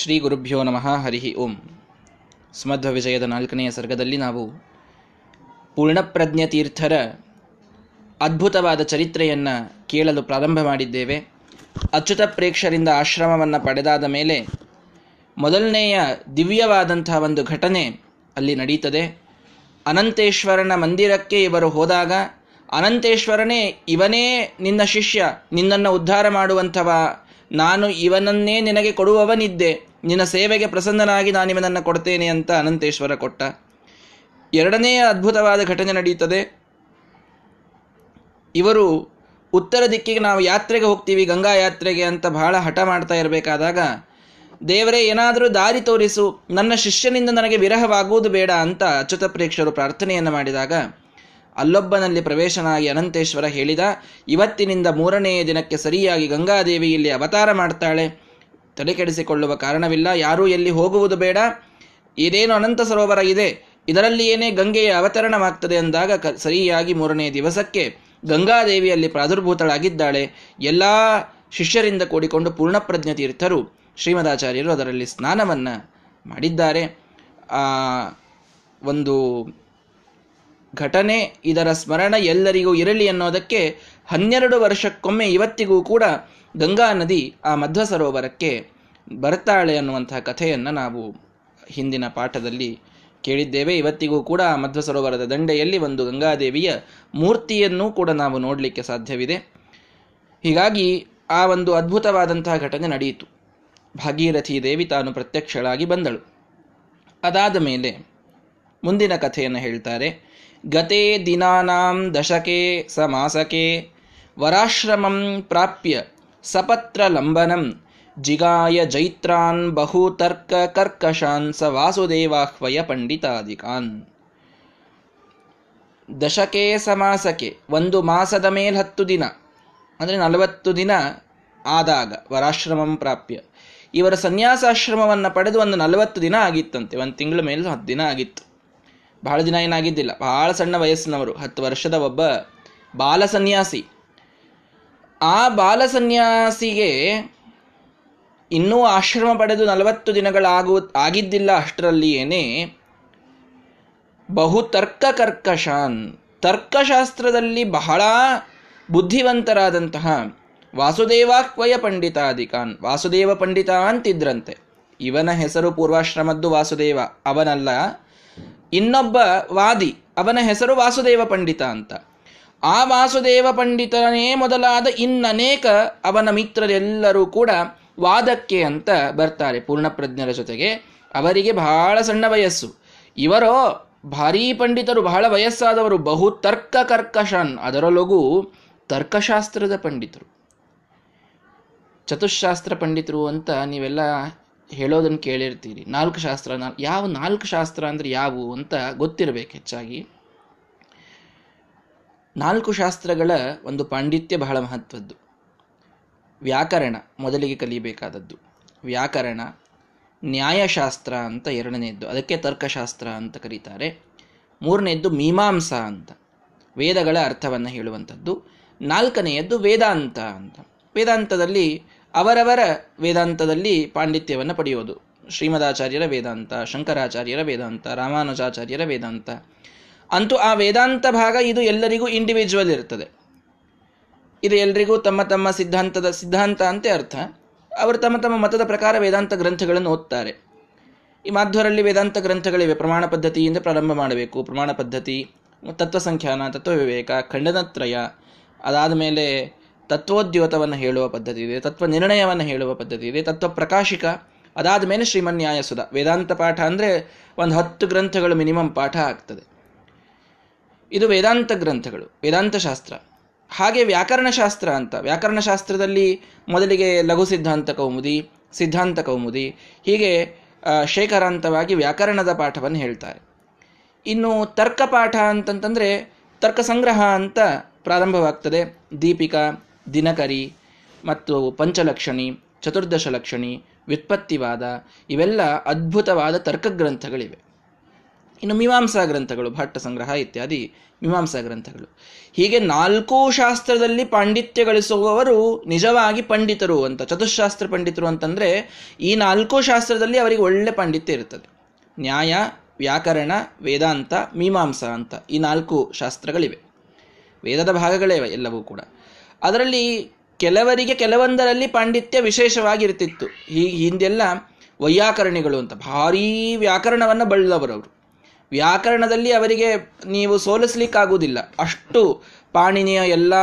ಶ್ರೀ ಗುರುಭ್ಯೋ ನಮಃ ಹರಿಹಿ ಓಂ. ಸ್ಮಧ್ವ ವಿಜಯದ 4ನೇ ಸರ್ಗದಲ್ಲಿ ನಾವು ಪೂರ್ಣಪ್ರಜ್ಞ ತೀರ್ಥರ ಅದ್ಭುತವಾದ ಚರಿತ್ರೆಯನ್ನು ಕೇಳಲು ಪ್ರಾರಂಭ ಮಾಡಿದ್ದೇವೆ. ಅಚ್ಯುತ ಪ್ರೇಕ್ಷರಿಂದ ಆಶ್ರಮವನ್ನು ಪಡೆದಾದ ಮೇಲೆ ಮೊದಲನೆಯ ದಿವ್ಯವಾದಂಥ ಒಂದು ಘಟನೆ ಅಲ್ಲಿ ನಡೀತದೆ. ಅನಂತೇಶ್ವರನ ಮಂದಿರಕ್ಕೆ ಇವರು ಹೋದಾಗ ಅನಂತೇಶ್ವರನೇ ಇವನೇ ನಿನ್ನ ಶಿಷ್ಯ, ನಿನ್ನನ್ನು ಉದ್ಧಾರ ಮಾಡುವಂಥವ, ನಾನು ಇವನನ್ನೇ ನಿನಗೆ ಕೊಡುವವನಿದ್ದೆ, ನಿನ್ನ ಸೇವೆಗೆ ಪ್ರಸನ್ನನಾಗಿ ನಾನು ಇವನನ್ನು ಕೊಡ್ತೇನೆ ಅಂತ ಅನಂತೇಶ್ವರ ಕೊಟ್ಟ. ಎರಡನೆಯ ಅದ್ಭುತವಾದ ಘಟನೆ ನಡೆಯುತ್ತದೆ. ಇವರು ಉತ್ತರ ದಿಕ್ಕಿಗೆ ನಾವು ಯಾತ್ರೆಗೆ ಹೋಗ್ತೀವಿ, ಗಂಗಾ ಯಾತ್ರೆಗೆ ಅಂತ ಬಹಳ ಹಠ ಮಾಡ್ತಾ ಇರಬೇಕಾದಾಗ, ದೇವರೇ ಏನಾದರೂ ದಾರಿ ತೋರಿಸು, ನನ್ನ ಶಿಷ್ಯನಿಂದ ನನಗೆ ವಿರಹವಾಗುವುದು ಬೇಡ ಅಂತ ಅಚ್ಯುತ ಪ್ರೇಕ್ಷರು ಪ್ರಾರ್ಥನೆಯನ್ನು ಮಾಡಿದಾಗ ಅಲ್ಲೊಬ್ಬನಲ್ಲಿ ಪ್ರವೇಶನಾಗಿ ಅನಂತೇಶ್ವರ ಹೇಳಿದ, ಇವತ್ತಿನಿಂದ 3ನೇ ದಿನಕ್ಕೆ ಸರಿಯಾಗಿ ಗಂಗಾದೇವಿ ಇಲ್ಲಿ ಅವತಾರ ಮಾಡ್ತಾಳೆ, ತಲೆ ಕೆಡಿಸಿಕೊಳ್ಳುವ ಕಾರಣವಿಲ್ಲ, ಯಾರೂ ಎಲ್ಲಿ ಹೋಗುವುದು ಬೇಡ, ಇದೇನು ಅನಂತ ಸರೋವರ ಇದೆ, ಇದರಲ್ಲಿ ಏನೇ ಗಂಗೆಯ ಅವತರಣವಾಗ್ತದೆ ಅಂದಾಗ ಸರಿಯಾಗಿ 3ನೇ ದಿವಸಕ್ಕೆ ಗಂಗಾದೇವಿಯಲ್ಲಿ ಪ್ರಾದುರ್ಭೂತಳಾಗಿದ್ದಾಳೆ. ಎಲ್ಲ ಶಿಷ್ಯರಿಂದ ಕೂಡಿಕೊಂಡು ಪೂರ್ಣಪ್ರಜ್ಞ ತೀರ್ಥರು ಶ್ರೀಮದಾಚಾರ್ಯರು ಅದರಲ್ಲಿ ಸ್ನಾನವನ್ನು ಮಾಡಿದ್ದಾರೆ. ಒಂದು ಘಟನೆ, ಇದರ ಸ್ಮರಣ ಎಲ್ಲರಿಗೂ ಇರಲಿ ಅನ್ನೋದಕ್ಕೆ 12 ವರ್ಷಕ್ಕೊಮ್ಮೆ ಇವತ್ತಿಗೂ ಕೂಡ ಗಂಗಾ ನದಿ ಆ ಮಧ್ವ ಸರೋವರಕ್ಕೆ ಬರ್ತಾಳೆ ಅನ್ನುವಂತಹ ಕಥೆಯನ್ನು ನಾವು ಹಿಂದಿನ ಪಾಠದಲ್ಲಿ ಕೇಳಿದ್ದೇವೆ. ಇವತ್ತಿಗೂ ಕೂಡ ಆ ಮಧ್ವ ಸರೋವರದ ದಂಡೆಯಲ್ಲಿ ಒಂದು ಗಂಗಾದೇವಿಯ ಮೂರ್ತಿಯನ್ನು ಕೂಡ ನಾವು ನೋಡಲಿಕ್ಕೆ ಸಾಧ್ಯವಿದೆ. ಹೀಗಾಗಿ ಆ ಒಂದು ಅದ್ಭುತವಾದಂತಹ ಘಟನೆ ನಡೆಯಿತು. ಭಾಗೀರಥಿ ದೇವಿ ತಾನು ಪ್ರತ್ಯಕ್ಷಳಾಗಿ ಬಂದಳು. ಅದಾದ ಮೇಲೆ ಮುಂದಿನ ಕಥೆಯನ್ನು ಹೇಳ್ತಾರೆ. ಗತೇ ದಿನಾನಾಂ ದಶಕೆ ಸಮಾಸಕೆ ವರಾಶ್ರಮಂ ಪ್ರಾಪ್ಯ ಸಪತ್ರ ಲಂಬನಂ ಜಿಗಾಯ ಜೈತ್ರಾನ್ ಬಹುತರ್ಕ ಕರ್ಕಶಾನ್ ಸ ವಾಸುದೇವಾಹ್ವಯ ಪಂಡಿತಾಧಿಕಾನ್. ದಶಕೆ ಸಮಾಸಕೆ, ಒಂದು ಮಾಸದ ಮೇಲೆ 10 ದಿನ ಅಂದರೆ 40 ದಿನ ಆದಾಗ ವರಾಶ್ರಮಂ ಪ್ರಾಪ್ಯ, ಇವರ ಸನ್ಯಾಸಾಶ್ರಮವನ್ನು ಪಡೆದು ಒಂದು 40 ದಿನ ಆಗಿತ್ತಂತೆ, 1 ತಿಂಗಳ ಮೇಲೆ 10 ದಿನ ಆಗಿತ್ತು. ಬಹಳ ದಿನ ಏನಾಗಿದ್ದಿಲ್ಲ, ಬಹಳ ಸಣ್ಣ ವಯಸ್ಸಿನವರು, 10 ವರ್ಷದ ಒಬ್ಬ ಬಾಲಸನ್ಯಾಸಿ. ಆ ಬಾಲಸನ್ಯಾಸಿಗೆ ಇನ್ನೂ ಆಶ್ರಮ ಪಡೆದು 40 ದಿನಗಳಾಗಿದ್ದಿಲ್ಲ ಅಷ್ಟರಲ್ಲಿಯೇನೆ ಬಹುತರ್ಕ ಕರ್ಕಶಾನ್, ತರ್ಕಶಾಸ್ತ್ರದಲ್ಲಿ ಬಹಳ ಬುದ್ಧಿವಂತರಾದಂತಹ ವಾಸುದೇವಾಹ್ವಯ ಪಂಡಿತಾಧಿಕಾನ್, ವಾಸುದೇವ ಪಂಡಿತ ಅಂತಿದ್ರಂತೆ. ಇವನ ಹೆಸರು ಪೂರ್ವಾಶ್ರಮದ್ದು ವಾಸುದೇವ, ಅವನಲ್ಲ. ಇನ್ನೊಬ್ಬ ವಾದಿ, ಅವನ ಹೆಸರು ವಾಸುದೇವ ಪಂಡಿತ ಅಂತ. ಆ ವಾಸುದೇವ ಪಂಡಿತನೇ ಮೊದಲಾದ ಇನ್ನನೇಕ ಅವನ ಮಿತ್ರರೆಲ್ಲರೂ ಕೂಡ ವಾದಕ್ಕೆ ಅಂತ ಬರ್ತಾರೆ ಪೂರ್ಣಪ್ರಜ್ಞರ ಜೊತೆಗೆ. ಅವರಿಗೆ ಬಹಳ ಸಣ್ಣ ವಯಸ್ಸು, ಇವರೋ ಭಾರೀ ಪಂಡಿತರು, ಬಹಳ ವಯಸ್ಸಾದವರು, ಬಹು ತರ್ಕ ಕರ್ಕಶಾನ್, ಅದರೊಳಗೂ ತರ್ಕಶಾಸ್ತ್ರದ ಪಂಡಿತರು. ಚತುಶಾಸ್ತ್ರ ಪಂಡಿತರು ಅಂತ ನೀವೆಲ್ಲ ಹೇಳೋದನ್ನು ಕೇಳಿರ್ತೀರಿ. 4 ಶಾಸ್ತ್ರ, ಯಾವ 4 ಶಾಸ್ತ್ರ ಅಂದರೆ ಯಾವುವು ಅಂತ ಗೊತ್ತಿರಬೇಕು. ಹೆಚ್ಚಾಗಿ 4 ಶಾಸ್ತ್ರಗಳ ಒಂದು ಪಾಂಡಿತ್ಯ ಬಹಳ ಮಹತ್ವದ್ದು. ವ್ಯಾಕರಣ ಮೊದಲಿಗೆ ಕಲಿಯಬೇಕಾದದ್ದು, ವ್ಯಾಕರಣ. ನ್ಯಾಯಶಾಸ್ತ್ರ ಅಂತ 2ನೇದ್ದು, ಅದಕ್ಕೆ ತರ್ಕಶಾಸ್ತ್ರ ಅಂತ ಕರೀತಾರೆ. 3ನೇದ್ದು ಮೀಮಾಂಸಾ ಅಂತ, ವೇದಗಳ ಅರ್ಥವನ್ನು ಹೇಳುವಂಥದ್ದು. 4ನೇಯದ್ದು ವೇದಾಂತ ಅಂತ, ವೇದಾಂತದಲ್ಲಿ ಅವರವರ ವೇದಾಂತದಲ್ಲಿ ಪಾಂಡಿತ್ಯವನ್ನು ಪಡೆಯೋದು. ಶ್ರೀಮದಾಚಾರ್ಯರ ವೇದಾಂತ, ಶಂಕರಾಚಾರ್ಯರ ವೇದಾಂತ, ರಾಮಾನುಜಾಚಾರ್ಯರ ವೇದಾಂತ ಅಂತೂ ಆ ವೇದಾಂತ ಭಾಗ ಇದು ಎಲ್ಲರಿಗೂ ಇಂಡಿವಿಜುವಲ್ ಇರ್ತದೆ. ಇದು ಎಲ್ಲರಿಗೂ ತಮ್ಮ ತಮ್ಮ ಸಿದ್ಧಾಂತ ಅಂತೆ ಅರ್ಥ. ಅವರು ತಮ್ಮ ತಮ್ಮ ಮತದ ಪ್ರಕಾರ ವೇದಾಂತ ಗ್ರಂಥಗಳನ್ನು ಓದ್ತಾರೆ. ಈ ಮಧ್ವರಲ್ಲಿ ವೇದಾಂತ ಗ್ರಂಥಗಳಿವೆ. ಪ್ರಮಾಣ ಪದ್ಧತಿಯಿಂದ ಪ್ರಾರಂಭ ಮಾಡಬೇಕು. ಪ್ರಮಾಣ ಪದ್ಧತಿ, ತತ್ವಸಂಖ್ಯಾನ, ತತ್ವ ವಿವೇಕ, ಖಂಡನತ್ರಯ, ಅದಾದ ಮೇಲೆ ತತ್ವೋದ್ಯೋತವನ್ನು ಹೇಳುವ ಪದ್ಧತಿ ಇದೆ, ತತ್ವ ನಿರ್ಣಯವನ್ನು ಹೇಳುವ ಪದ್ಧತಿ ಇದೆ, ತತ್ವ ಪ್ರಕಾಶಿಕ, ಅದಾದ ಮೇಲೆ ಶ್ರೀಮನ್ಯಾಯಸುಧ. ವೇದಾಂತ ಪಾಠ ಅಂದರೆ ಒಂದು 10 ಗ್ರಂಥಗಳು ಮಿನಿಮಮ್ ಪಾಠ ಆಗ್ತದೆ. ಇದು ವೇದಾಂತ ಗ್ರಂಥಗಳು, ವೇದಾಂತಶಾಸ್ತ್ರ. ಹಾಗೆ ವ್ಯಾಕರಣಶಾಸ್ತ್ರ ಅಂತ, ವ್ಯಾಕರಣಶಾಸ್ತ್ರದಲ್ಲಿ ಮೊದಲಿಗೆ ಲಘು ಸಿದ್ಧಾಂತ ಕೌಮುದಿ ಹೀಗೆ ಶೇಖರಾಂತವಾಗಿ ವ್ಯಾಕರಣದ ಪಾಠವನ್ನು ಹೇಳ್ತಾರೆ. ಇನ್ನು ತರ್ಕಪಾಠ ಅಂತಂತಂದರೆ ತರ್ಕ ಸಂಗ್ರಹ ಅಂತ ಪ್ರಾರಂಭವಾಗ್ತದೆ. ದೀಪಿಕಾ, ದಿನಕರಿ ಮತ್ತು ಪಂಚಲಕ್ಷಣಿ, ಚತುರ್ದಶ ಲಕ್ಷಣಿ, ವ್ಯುತ್ಪತ್ತಿವಾದ, ಇವೆಲ್ಲ ಅದ್ಭುತವಾದ ತರ್ಕಗ್ರಂಥಗಳಿವೆ. ಇನ್ನು ಮೀಮಾಂಸಾ ಗ್ರಂಥಗಳು, ಭಟ್ಟ ಸಂಗ್ರಹ ಇತ್ಯಾದಿ ಮೀಮಾಂಸಾ ಗ್ರಂಥಗಳು. ಹೀಗೆ ನಾಲ್ಕೂ ಶಾಸ್ತ್ರದಲ್ಲಿ ಪಾಂಡಿತ್ಯ ಗಳಿಸುವವರು ನಿಜವಾಗಿ ಪಂಡಿತರು ಅಂತ. ಚತುಶಾಸ್ತ್ರ ಪಂಡಿತರು ಅಂತಂದರೆ ಈ ನಾಲ್ಕೂ ಶಾಸ್ತ್ರದಲ್ಲಿ ಅವರಿಗೆ ಒಳ್ಳೆ ಪಾಂಡಿತ್ಯ ಇರ್ತದೆ. ನ್ಯಾಯ, ವ್ಯಾಕರಣ, ವೇದಾಂತ, ಮೀಮಾಂಸಾ ಅಂತ ಈ ನಾಲ್ಕು ಶಾಸ್ತ್ರಗಳಿವೆ. ವೇದದ ಭಾಗಗಳೇ ಎಲ್ಲವೂ ಕೂಡ. ಅದರಲ್ಲಿ ಕೆಲವರಿಗೆ ಕೆಲವೊಂದರಲ್ಲಿ ಪಾಂಡಿತ್ಯ ವಿಶೇಷವಾಗಿರ್ತಿತ್ತು. ಹಿಂದೆಲ್ಲ ವೈಯಾಕರಣಿಗಳು ಅಂತ ಭಾರೀ ವ್ಯಾಕರಣವನ್ನು ಬಲ್ಲವರವರು. ವ್ಯಾಕರಣದಲ್ಲಿ ಅವರಿಗೆ ನೀವು ಸೋಲಿಸಲಿಕ್ಕಾಗುವುದಿಲ್ಲ, ಅಷ್ಟು ಪಾಣಿನಿಯ ಎಲ್ಲ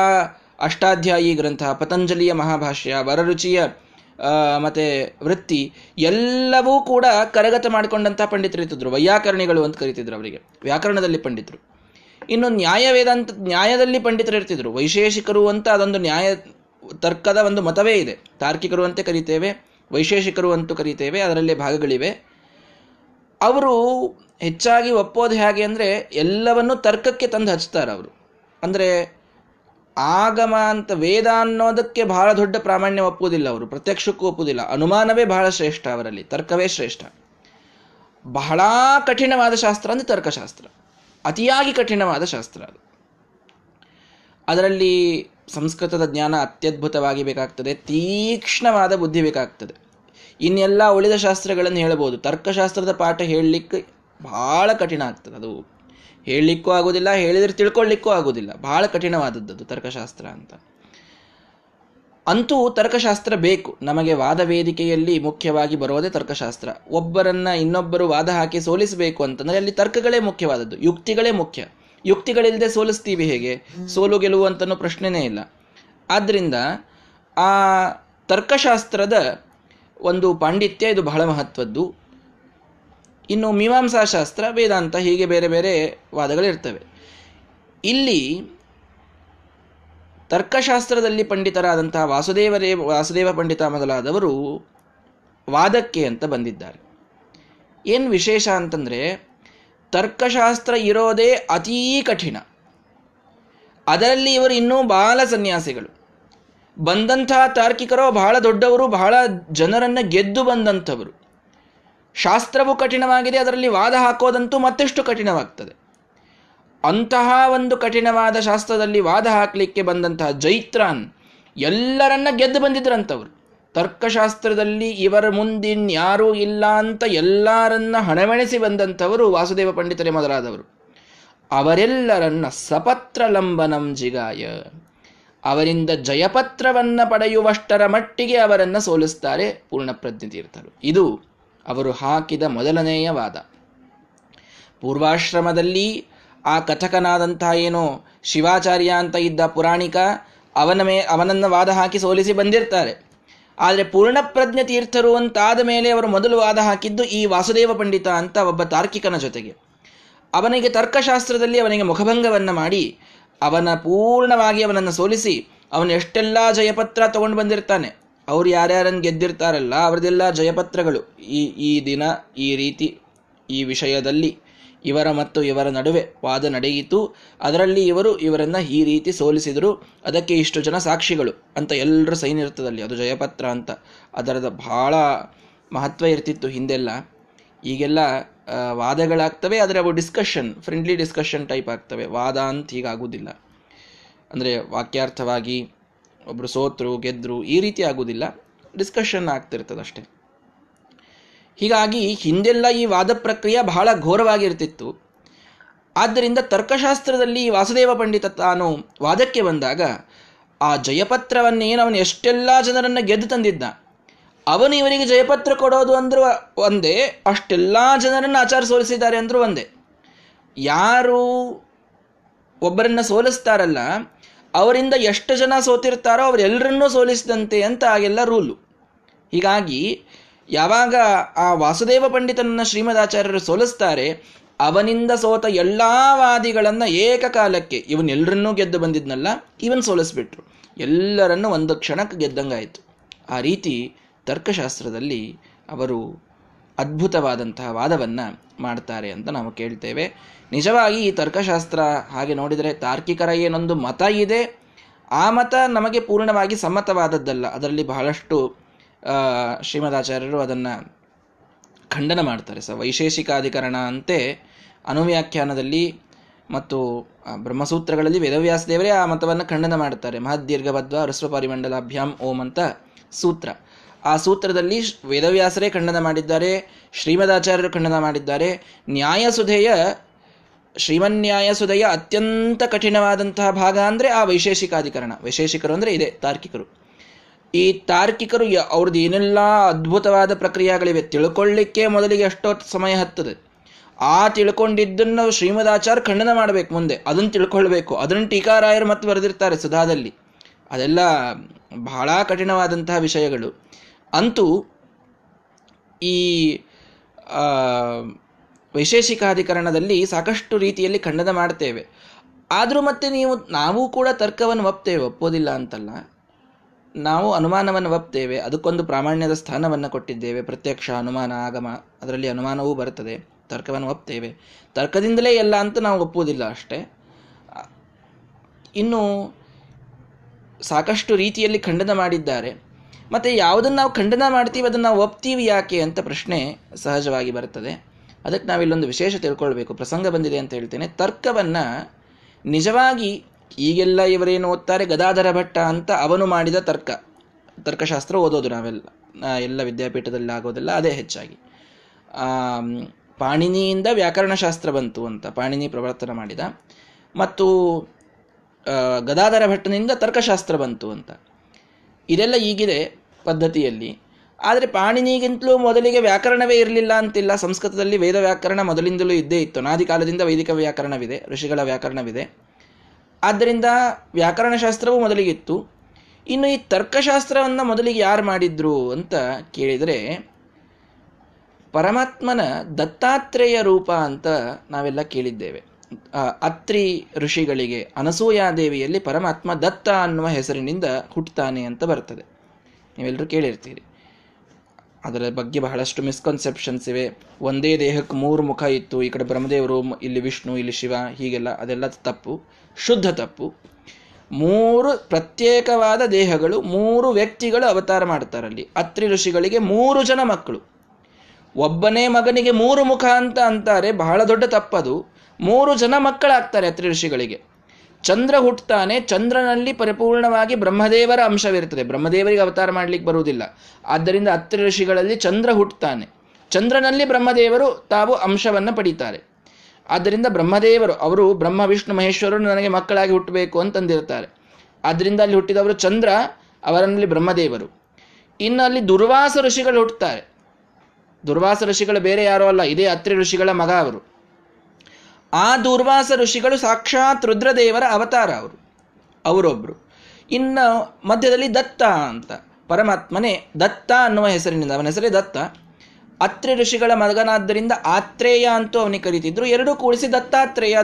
ಅಷ್ಟಾಧ್ಯಾಯಿ ಗ್ರಂಥ, ಪತಂಜಲಿಯ ಮಹಾಭಾಷ್ಯ, ವರರುಚಿಯ ಮತ್ತು ವೃತ್ತಿ ಎಲ್ಲವೂ ಕೂಡ ಕರಗತ ಮಾಡಿಕೊಂಡಂಥ ಪಂಡಿತರಿರ್ತಿದ್ರು. ವೈಯಾಕರಣಿಗಳು ಅಂತ ಕರೀತಿದ್ರು ಅವರಿಗೆ, ವ್ಯಾಕರಣದಲ್ಲಿ ಪಂಡಿತರು. ಇನ್ನು ನ್ಯಾಯವೇದಾಂತ, ನ್ಯಾಯದಲ್ಲಿ ಪಂಡಿತರಿರ್ತಿದ್ರು. ವೈಶೇಷಿಕರು ಅಂತ ಅದೊಂದು ನ್ಯಾಯ ತರ್ಕದ ಒಂದು ಮತವೇ ಇದೆ. ತಾರ್ಕಿಕರು ಅಂತ ಕರೀತೇವೆ, ವೈಶೇಷಿಕರು ಅಂತೂ ಕರೀತೇವೆ, ಅದರಲ್ಲೇ ಭಾಗಗಳಿವೆ. ಅವರು ಹೆಚ್ಚಾಗಿ ಒಪ್ಪೋದು ಹೇಗೆ ಅಂದರೆ ಎಲ್ಲವನ್ನೂ ತರ್ಕಕ್ಕೆ ತಂದು ಹಚ್ತಾರೆ ಅವರು. ಅಂದರೆ ಆಗಮ ಅಂತ ವೇದ ಅನ್ನೋದಕ್ಕೆ ಬಹಳ ದೊಡ್ಡ ಪ್ರಾಮಾಣ್ಯ ಒಪ್ಪುವುದಿಲ್ಲ ಅವರು, ಪ್ರತ್ಯಕ್ಷಕ್ಕೂ ಒಪ್ಪುವುದಿಲ್ಲ. ಅನುಮಾನವೇ ಬಹಳ ಶ್ರೇಷ್ಠ ಅವರಲ್ಲಿ, ತರ್ಕವೇ ಶ್ರೇಷ್ಠ. ಬಹಳ ಕಠಿಣವಾದ ಶಾಸ್ತ್ರ ಅಂದರೆ ತರ್ಕಶಾಸ್ತ್ರ, ಅತಿಯಾಗಿ ಕಠಿಣವಾದ ಶಾಸ್ತ್ರ ಅದು. ಅದರಲ್ಲಿ ಸಂಸ್ಕೃತದ ಜ್ಞಾನ ಅತ್ಯದ್ಭುತವಾಗಿ ಬೇಕಾಗ್ತದೆ, ತೀಕ್ಷ್ಣವಾದ ಬುದ್ಧಿ ಬೇಕಾಗ್ತದೆ. ಇನ್ನೆಲ್ಲ ಉಳಿದ ಶಾಸ್ತ್ರಗಳನ್ನು ಹೇಳಬಹುದು, ತರ್ಕಶಾಸ್ತ್ರದ ಪಾಠ ಹೇಳಲಿಕ್ಕೆ ಭಾಳ ಕಠಿಣ ಆಗ್ತದೆ. ಅದು ಹೇಳಲಿಕ್ಕೂ ಆಗೋದಿಲ್ಲ, ಹೇಳಿದರೆ ತಿಳ್ಕೊಳ್ಳಿಕ್ಕೂ ಆಗೋದಿಲ್ಲ. ಭಾಳ ಕಠಿಣವಾದದ್ದು ತರ್ಕಶಾಸ್ತ್ರ ಅಂತ. ಅಂತೂ ತರ್ಕಶಾಸ್ತ್ರ ಬೇಕು ನಮಗೆ. ವಾದ ವೇದಿಕೆಯಲ್ಲಿ ಮುಖ್ಯವಾಗಿ ಬರೋದೇ ತರ್ಕಶಾಸ್ತ್ರ. ಒಬ್ಬರನ್ನು ಇನ್ನೊಬ್ಬರು ವಾದ ಹಾಕಿ ಸೋಲಿಸಬೇಕು ಅಂತಂದರೆ ಅಲ್ಲಿ ತರ್ಕಗಳೇ ಮುಖ್ಯವಾದದ್ದು, ಯುಕ್ತಿಗಳೇ ಮುಖ್ಯ. ಯುಕ್ತಿಗಳಿಲ್ಲದೆ ಸೋಲಿಸ್ತೀವಿ ಹೇಗೆ? ಸೋಲು ಗೆಲುವು ಅಂತನೂ ಪ್ರಶ್ನೆನೇ ಇಲ್ಲ. ಆದ್ದರಿಂದ ಆ ತರ್ಕಶಾಸ್ತ್ರದ ಒಂದು ಪಾಂಡಿತ್ಯ ಇದು ಬಹಳ ಮಹತ್ವದ್ದು. ಇನ್ನು ಮೀಮಾಂಸಾಶಾಸ್ತ್ರ, ವೇದಾಂತ, ಹೀಗೆ ಬೇರೆ ಬೇರೆ ವಾದಗಳಿರ್ತವೆ. ಇಲ್ಲಿ ತರ್ಕಶಾಸ್ತ್ರದಲ್ಲಿ ಪಂಡಿತರಾದಂತಹ ವಾಸುದೇವ ಪಂಡಿತ ಮೊದಲಾದವರು ವಾದಕ್ಕೆ ಅಂತ ಬಂದಿದ್ದಾರೆ. ಏನು ವಿಶೇಷ ಅಂತಂದರೆ ತರ್ಕಶಾಸ್ತ್ರ ಇರೋದೇ ಅತೀ ಕಠಿಣ, ಅದರಲ್ಲಿ ಇವರು ಇನ್ನೂ ಬಹಳ ಸನ್ಯಾಸಿಗಳು. ಬಂದಂತಹ ತಾರ್ಕಿಕರು ಬಹಳ ದೊಡ್ಡವರು, ಬಹಳ ಜನರನ್ನು ಗೆದ್ದು ಬಂದಂಥವರು. ಶಾಸ್ತ್ರವು ಕಠಿಣವಾಗಿದೆ, ಅದರಲ್ಲಿ ವಾದ ಹಾಕೋದಂತೂ ಮತ್ತಷ್ಟು ಕಠಿಣವಾಗ್ತದೆ. ಅಂತಹ ಒಂದು ಕಠಿಣವಾದ ಶಾಸ್ತ್ರದಲ್ಲಿ ವಾದ ಹಾಕಲಿಕ್ಕೆ ಬಂದಂತಹ ಜೈತ್ರಾನ್ ಎಲ್ಲರನ್ನ ಗೆದ್ದು ಬಂದಿದ್ರಂಥವ್ರು. ತರ್ಕಶಾಸ್ತ್ರದಲ್ಲಿ ಇವರ ಮುಂದಿನ್ಯಾರೂ ಇಲ್ಲ ಅಂತ ಎಲ್ಲರನ್ನ ಹಣೆಮಣಿಸಿ ಬಂದಂಥವರು ವಾಸುದೇವ ಪಂಡಿತರೇ ಮೊದಲಾದವರು. ಅವರೆಲ್ಲರನ್ನ ಸಪತ್ರ ಲಂಬನಂ ಜಿಗಾಯ, ಅವರಿಂದ ಜಯಪತ್ರವನ್ನು ಪಡೆಯುವಷ್ಟರ ಮಟ್ಟಿಗೆ ಅವರನ್ನು ಸೋಲಿಸ್ತಾರೆ ಪೂರ್ಣಪ್ರಜ್ಞ ತೀರ್ಥರು. ಇದು ಅವರು ಹಾಕಿದ ಮೊದಲನೆಯ ವಾದ. ಪೂರ್ವಾಶ್ರಮದಲ್ಲಿ ಆ ಕಥಕನಾದಂತಹ ಏನೋ ಶಿವಾಚಾರ್ಯ ಅಂತ ಇದ್ದ ಪುರಾಣಿಕ, ಅವನನ್ನು ವಾದ ಹಾಕಿ ಸೋಲಿಸಿ ಬಂದಿರ್ತಾರೆ. ಆದರೆ ಪೂರ್ಣಪ್ರಜ್ಞ ತೀರ್ಥರು ಅಂತಾದ ಮೇಲೆ ಅವರು ಮೊದಲು ವಾದ ಹಾಕಿದ್ದು ಈ ವಾಸುದೇವ ಪಂಡಿತ ಅಂತ ಒಬ್ಬ ತಾರ್ಕಿಕನ ಜೊತೆಗೆ. ಅವನಿಗೆ ತರ್ಕಶಾಸ್ತ್ರದಲ್ಲಿ ಅವನಿಗೆ ಮುಖಭಂಗವನ್ನು ಮಾಡಿ ಪೂರ್ಣವಾಗಿ ಅವನನ್ನು ಸೋಲಿಸಿ ಅವನು ಎಷ್ಟೆಲ್ಲ ಜಯಪತ್ರ ತಗೊಂಡು ಬಂದಿರ್ತಾನೆ. ಅವ್ರು ಯಾರ್ಯಾರನ್ನು ಗೆದ್ದಿರ್ತಾರಲ್ಲ ಅವ್ರದ್ದೆಲ್ಲ ಜಯಪತ್ರಗಳು, ಈ ಈ ದಿನ ಈ ರೀತಿ ಈ ವಿಷಯದಲ್ಲಿ ಇವರ ಮತ್ತು ಇವರ ನಡುವೆ ವಾದ ನಡೆಯಿತು, ಅದರಲ್ಲಿ ಇವರನ್ನು ಈ ರೀತಿ ಸೋಲಿಸಿದರು, ಅದಕ್ಕೆ ಇಷ್ಟು ಜನ ಸಾಕ್ಷಿಗಳು ಅಂತ ಎಲ್ಲರೂ ಸೈನ್ ಇರ್ತದಲ್ಲಿ. ಅದು ಜಯಪತ್ರ ಅಂತ, ಅದರದ ಬಹಳ ಮಹತ್ವ ಇರ್ತಿತ್ತು ಹಿಂದೆಲ್ಲ. ಈಗೆಲ್ಲ ವಾದಗಳಾಗ್ತವೆ, ಆದರೆ ಅವು ಡಿಸ್ಕಷನ್, ಫ್ರೆಂಡ್ಲಿ ಡಿಸ್ಕಷನ್ ಟೈಪ್ ಆಗ್ತವೆ. ವಾದ ಅಂತ ಹೀಗಾಗುವುದಿಲ್ಲ, ಅಂದರೆ ವಾಕ್ಯಾರ್ಥವಾಗಿ ಒಬ್ಬರು ಸೋತರು ಗೆದ್ದರು ಈ ರೀತಿ ಆಗುವುದಿಲ್ಲ, ಡಿಸ್ಕಷನ್ ಆಗ್ತಿರ್ತದಷ್ಟೇ. ಹೀಗಾಗಿ ಹಿಂದೆಲ್ಲ ಈ ವಾದ ಪ್ರಕ್ರಿಯೆ ಬಹಳ ಘೋರವಾಗಿರ್ತಿತ್ತು. ಆದ್ದರಿಂದ ತರ್ಕಶಾಸ್ತ್ರದಲ್ಲಿ ವಾಸುದೇವ ಪಂಡಿತ ತಾನು ವಾದಕ್ಕೆ ಬಂದಾಗ ಆ ಜಯಪತ್ರವನ್ನೇನು ಅವನು ಎಷ್ಟೆಲ್ಲ ಜನರನ್ನು ಗೆದ್ದು ತಂದಿದ್ದ, ಅವನು ಇವರಿಗೆ ಜಯಪತ್ರ ಕೊಡೋದು ಅಂದರೂ ಒಂದೇ, ಅಷ್ಟೆಲ್ಲ ಜನರನ್ನು ಆಚಾರ ಸೋಲಿಸಿದ್ದಾರೆ ಅಂದರೂ ಒಂದೇ. ಯಾರು ಒಬ್ಬರನ್ನು ಸೋಲಿಸ್ತಾರಲ್ಲ ಅವರಿಂದ ಎಷ್ಟು ಜನ ಸೋತಿರ್ತಾರೋ ಅವರೆಲ್ಲರನ್ನೂ ಸೋಲಿಸಿದಂತೆ ಅಂತ ಆಗೆಲ್ಲ ರೂಲು. ಹೀಗಾಗಿ ಯಾವಾಗ ಆ ವಾಸುದೇವ ಪಂಡಿತನನ್ನು ಶ್ರೀಮದಾಚಾರ್ಯರು ಸೋಲಿಸ್ತಾರೆ, ಅವನಿಂದ ಸೋತ ಎಲ್ಲ ವಾದಿಗಳನ್ನು ಏಕಕಾಲಕ್ಕೆ ಇವನ್ನೆಲ್ಲರನ್ನೂ ಗೆದ್ದು ಬಂದಿದ್ನಲ್ಲ ಇವನ್ ಸೋಲಿಸ್ಬಿಟ್ರು, ಎಲ್ಲರನ್ನೂ ಒಂದು ಕ್ಷಣಕ್ಕೆ ಗೆದ್ದಂಗಾಯಿತು. ಆ ರೀತಿ ತರ್ಕಶಾಸ್ತ್ರದಲ್ಲಿ ಅವರು ಅದ್ಭುತವಾದಂತಹ ವಾದವನ್ನು ಮಾಡ್ತಾರೆ ಅಂತ ನಾವು ಕೇಳ್ತೇವೆ. ನಿಜವಾಗಿ ಈ ತರ್ಕಶಾಸ್ತ್ರ ಹಾಗೆ ನೋಡಿದರೆ ತಾರ್ಕಿಕರ ಏನೊಂದು ಮತ ಇದೆ ಆ ಮತ ನಮಗೆ ಪೂರ್ಣವಾಗಿ ಸಮ್ಮತವಾದದ್ದಲ್ಲ. ಅದರಲ್ಲಿ ಬಹಳಷ್ಟು ಶ್ರೀಮದಾಚಾರ್ಯರು ಅದನ್ನು ಖಂಡನ ಮಾಡ್ತಾರೆ. ವೈಶೇಷಿಕಾಧಿಕರಣ ಅಂತೆ ಅನುವ್ಯಾಖ್ಯಾನದಲ್ಲಿ ಮತ್ತು ಬ್ರಹ್ಮಸೂತ್ರಗಳಲ್ಲಿ ವೇದವ್ಯಾಸ ದೇವರೇ ಆ ಮತವನ್ನು ಖಂಡನ ಮಾಡುತ್ತಾರೆ. ಮಹದ್ದೀರ್ಘಬದ್ವ ಹೃಸ್ವ ಪರಿಮಂಡಲಾಭ್ಯಾಂ ಓಂ ಅಂತ ಸೂತ್ರ, ಆ ಸೂತ್ರದಲ್ಲಿ ವೇದವ್ಯಾಸರೇ ಖಂಡನ ಮಾಡಿದ್ದಾರೆ, ಶ್ರೀಮದಾಚಾರ್ಯರು ಖಂಡನ ಮಾಡಿದ್ದಾರೆ. ಶ್ರೀಮನ್ಯಾಯಸುಧೆಯ ಅತ್ಯಂತ ಕಠಿಣವಾದಂತಹ ಭಾಗ ಅಂದರೆ ಆ ವೈಶೇಷಿಕಾಧಿಕರಣ. ವೈಶೇಷಿಕರು ಅಂದರೆ ಇದೇ ತಾರ್ಕಿಕರು. ಈ ತಾರ್ಕಿಕರು ಅವ್ರದ್ದು ಏನೆಲ್ಲ ಅದ್ಭುತವಾದ ಪ್ರಕ್ರಿಯೆಗಳಿವೆ ತಿಳ್ಕೊಳ್ಳಿಕ್ಕೆ ಮೊದಲಿಗೆ ಎಷ್ಟೋ ಸಮಯ ಹತ್ತದೆ. ಆ ತಿಳ್ಕೊಂಡಿದ್ದನ್ನು ಶ್ರೀಮದಾಚಾರ್ಯ ಖಂಡನ ಮಾಡಬೇಕು, ಮುಂದೆ ಅದನ್ನು ತಿಳ್ಕೊಳ್ಬೇಕು. ಅದನ್ನು ಟೀಕಾರಾಯರು ಮತ್ತು ಬರೆದಿರ್ತಾರೆ ಸುಧಾದಲ್ಲಿ. ಅದೆಲ್ಲ ಬಹಳ ಕಠಿಣವಾದಂತಹ ವಿಷಯಗಳು. ಅಂತೂ ಈ ವೈಶೇಷಿಕಾಧಿಕರಣದಲ್ಲಿ ಸಾಕಷ್ಟು ರೀತಿಯಲ್ಲಿ ಖಂಡನ ಮಾಡ್ತೇವೆ. ಆದರೂ ಮತ್ತೆ ನಾವು ಕೂಡ ತರ್ಕವನ್ನು ಒಪ್ತೇವೆ, ಒಪ್ಪೋದಿಲ್ಲ ಅಂತಲ್ಲ. ನಾವು ಅನುಮಾನವನ್ನು ಒಪ್ತೇವೆ, ಅದಕ್ಕೊಂದು ಪ್ರಾಮಾಣ್ಯದ ಸ್ಥಾನವನ್ನು ಕೊಟ್ಟಿದ್ದೇವೆ. ಪ್ರತ್ಯಕ್ಷ, ಅನುಮಾನ, ಆಗಮ, ಅದರಲ್ಲಿ ಅನುಮಾನವೂ ಬರ್ತದೆ. ತರ್ಕವನ್ನು ಒಪ್ತೇವೆ, ತರ್ಕದಿಂದಲೇ ಎಲ್ಲ ಅಂತ ನಾವು ಒಪ್ಪುವುದಿಲ್ಲ ಅಷ್ಟೇ. ಇನ್ನು ಸಾಕಷ್ಟು ರೀತಿಯಲ್ಲಿ ಖಂಡನ ಮಾಡಿದ್ದಾರೆ. ಮತ್ತು ಯಾವುದನ್ನು ನಾವು ಖಂಡನ ಮಾಡ್ತೀವಿ ಅದನ್ನು ನಾವು ಒಪ್ತೀವಿ ಯಾಕೆ ಅಂತ ಪ್ರಶ್ನೆ ಸಹಜವಾಗಿ ಬರ್ತದೆ. ಅದಕ್ಕೆ ನಾವಿಲ್ಲೊಂದು ವಿಶೇಷ ತಿಳ್ಕೊಳ್ಬೇಕು. ಪ್ರಸಂಗ ಬಂದಿದೆ ಅಂತ ಹೇಳ್ತೇನೆ. ತರ್ಕವನ್ನು ನಿಜವಾಗಿ ಈಗೆಲ್ಲ ಇವರೇನು ಓದ್ತಾರೆ, ಗದಾಧರ ಭಟ್ಟ ಅಂತ ಅವನು ಮಾಡಿದ ತರ್ಕಶಾಸ್ತ್ರ ಓದೋದು ನಾವೆಲ್ಲ ವಿದ್ಯಾಪೀಠದಲ್ಲಿ ಆಗೋದೆಲ್ಲ ಅದೇ ಹೆಚ್ಚಾಗಿ. ಪಾಣಿನಿಯಿಂದ ವ್ಯಾಕರಣಶಾಸ್ತ್ರ ಬಂತು ಅಂತ ಪಾಣಿನಿ ಪ್ರವರ್ತನ ಮಾಡಿದ, ಮತ್ತು ಗದಾಧರ ಭಟ್ಟನಿಂದ ತರ್ಕಶಾಸ್ತ್ರ ಬಂತು ಅಂತ. ಇದೆಲ್ಲ ಈಗಿದೆ ಪದ್ಧತಿಯಲ್ಲಿ. ಆದರೆ ಪಾಣಿನಿಗಿಂತಲೂ ಮೊದಲಿಗೆ ವ್ಯಾಕರಣವೇ ಇರಲಿಲ್ಲ ಅಂತಿಲ್ಲ. ಸಂಸ್ಕೃತದಲ್ಲಿ ವೇದ ವ್ಯಾಕರಣ ಮೊದಲಿಂದಲೂ ಇದ್ದೇ ಇತ್ತು. ಅನಾದಿ ಕಾಲದಿಂದ ವೈದಿಕ ವ್ಯಾಕರಣವಿದೆ, ಋಷಿಗಳ ವ್ಯಾಕರಣವಿದೆ. ಆದ್ದರಿಂದ ವ್ಯಾಕರಣಶಾಸ್ತ್ರವೂ ಮೊದಲಿಗಿತ್ತು. ಇನ್ನು ಈ ತರ್ಕಶಾಸ್ತ್ರವನ್ನು ಮೊದಲಿಗೆ ಯಾರು ಮಾಡಿದ್ರು ಅಂತ ಕೇಳಿದರೆ, ಪರಮಾತ್ಮನ ದತ್ತಾತ್ರೇಯ ರೂಪ ಅಂತ ನಾವೆಲ್ಲ ಕೇಳಿದ್ದೇವೆ. ಅತ್ರಿ ಋಷಿಗಳಿಗೆ ಅನಸೂಯಾದೇವಿಯಲ್ಲಿ ಪರಮಾತ್ಮ ದತ್ತ ಅನ್ನುವ ಹೆಸರಿನಿಂದ ಹುಟ್ಟುತ್ತಾನೆ ಅಂತ ಬರ್ತದೆ. ನೀವೆಲ್ಲರೂ ಕೇಳಿರ್ತೀರಿ. ಅದರ ಬಗ್ಗೆ ಬಹಳಷ್ಟು ಮಿಸ್ಕನ್ಸೆಪ್ಷನ್ಸ್ ಇವೆ. ಒಂದೇ ದೇಹಕ್ಕೆ ಮೂರು ಮುಖ ಇತ್ತು, ಈ ಕಡೆ ಬ್ರಹ್ಮದೇವರು, ಇಲ್ಲಿ ವಿಷ್ಣು, ಇಲ್ಲಿ ಶಿವ, ಹೀಗೆಲ್ಲ. ಅದೆಲ್ಲ ತಪ್ಪು, ಶುದ್ಧ ತಪ್ಪು. ಮೂರು ಪ್ರತ್ಯೇಕವಾದ ದೇಹಗಳು, ಮೂರು ವ್ಯಕ್ತಿಗಳು ಅವತಾರ ಮಾಡ್ತಾರಲ್ಲಿ. ಅತ್ರಿ ಋಷಿಗಳಿಗೆ 3 ಜನ ಮಕ್ಕಳು, ಒಬ್ಬನೇ ಮಗನಿಗೆ 3 ಮುಖ ಅಂತ ಅಂತಾರೆ, ಬಹಳ ದೊಡ್ಡ ತಪ್ಪದು. 3 ಜನ ಮಕ್ಕಳಾಗ್ತಾರೆ ಅತ್ರಿ ಋಷಿಗಳಿಗೆ. ಚಂದ್ರ ಹುಟ್ಟುತ್ತಾನೆ, ಚಂದ್ರನಲ್ಲಿ ಪರಿಪೂರ್ಣವಾಗಿ ಬ್ರಹ್ಮದೇವರ ಅಂಶವಿರ್ತದೆ. ಬ್ರಹ್ಮದೇವರಿಗೆ ಅವತಾರ ಮಾಡಲಿಕ್ಕೆ ಬರುವುದಿಲ್ಲ, ಆದ್ದರಿಂದ ಅತ್ರಿ ಋಷಿಗಳಲ್ಲಿ ಚಂದ್ರ ಹುಟ್ಟುತ್ತಾನೆ. ಚಂದ್ರನಲ್ಲಿ ಬ್ರಹ್ಮದೇವರು ತಾವು ಅಂಶವನ್ನು ಪಡೀತಾರೆ. ಆದ್ದರಿಂದ ಬ್ರಹ್ಮದೇವರು ಅವರು ಬ್ರಹ್ಮ ವಿಷ್ಣು ಮಹೇಶ್ವರರು ನನಗೆ ಮಕ್ಕಳಾಗಿ ಹುಟ್ಟಬೇಕು ಅಂತಂದಿರ್ತಾರೆ. ಆದ್ದರಿಂದ ಅಲ್ಲಿ ಹುಟ್ಟಿದವರು ಚಂದ್ರ, ಅವರಲ್ಲಿ ಬ್ರಹ್ಮದೇವರು. ಇನ್ನು ಅಲ್ಲಿ ದುರ್ವಾಸ ಋಷಿಗಳು ಹುಟ್ಟುತ್ತಾರೆ. ದುರ್ವಾಸ ಋಷಿಗಳು ಬೇರೆ ಯಾರೋ ಅಲ್ಲ, ಇದೇ ಅತ್ರಿ ಋಷಿಗಳ ಮಗ ಅವರು. ಆ ದುರ್ವಾಸ ಋಷಿಗಳು ಸಾಕ್ಷಾತ್ ರುದ್ರದೇವರ ಅವತಾರ ಅವರು, ಅವರೊಬ್ಬರು. ಇನ್ನು ಮಧ್ಯದಲ್ಲಿ ದತ್ತ ಅಂತ ಪರಮಾತ್ಮನೇ ದತ್ತ ಅನ್ನುವ ಹೆಸರಿನಿಂದ, ಅವನ ಹೆಸರೇ ದತ್ತ. ಅತ್ರಿ ಋಷಿಗಳ ಮಗನಾದ್ದರಿಂದ ಆತ್ರೇಯ ಅಂತೂ ಅವನಿಗೆ ಕರೀತಿದ್ರು. ಎರಡೂ ಕೂಡಿಸಿ ದತ್ತಾತ್ರೇಯ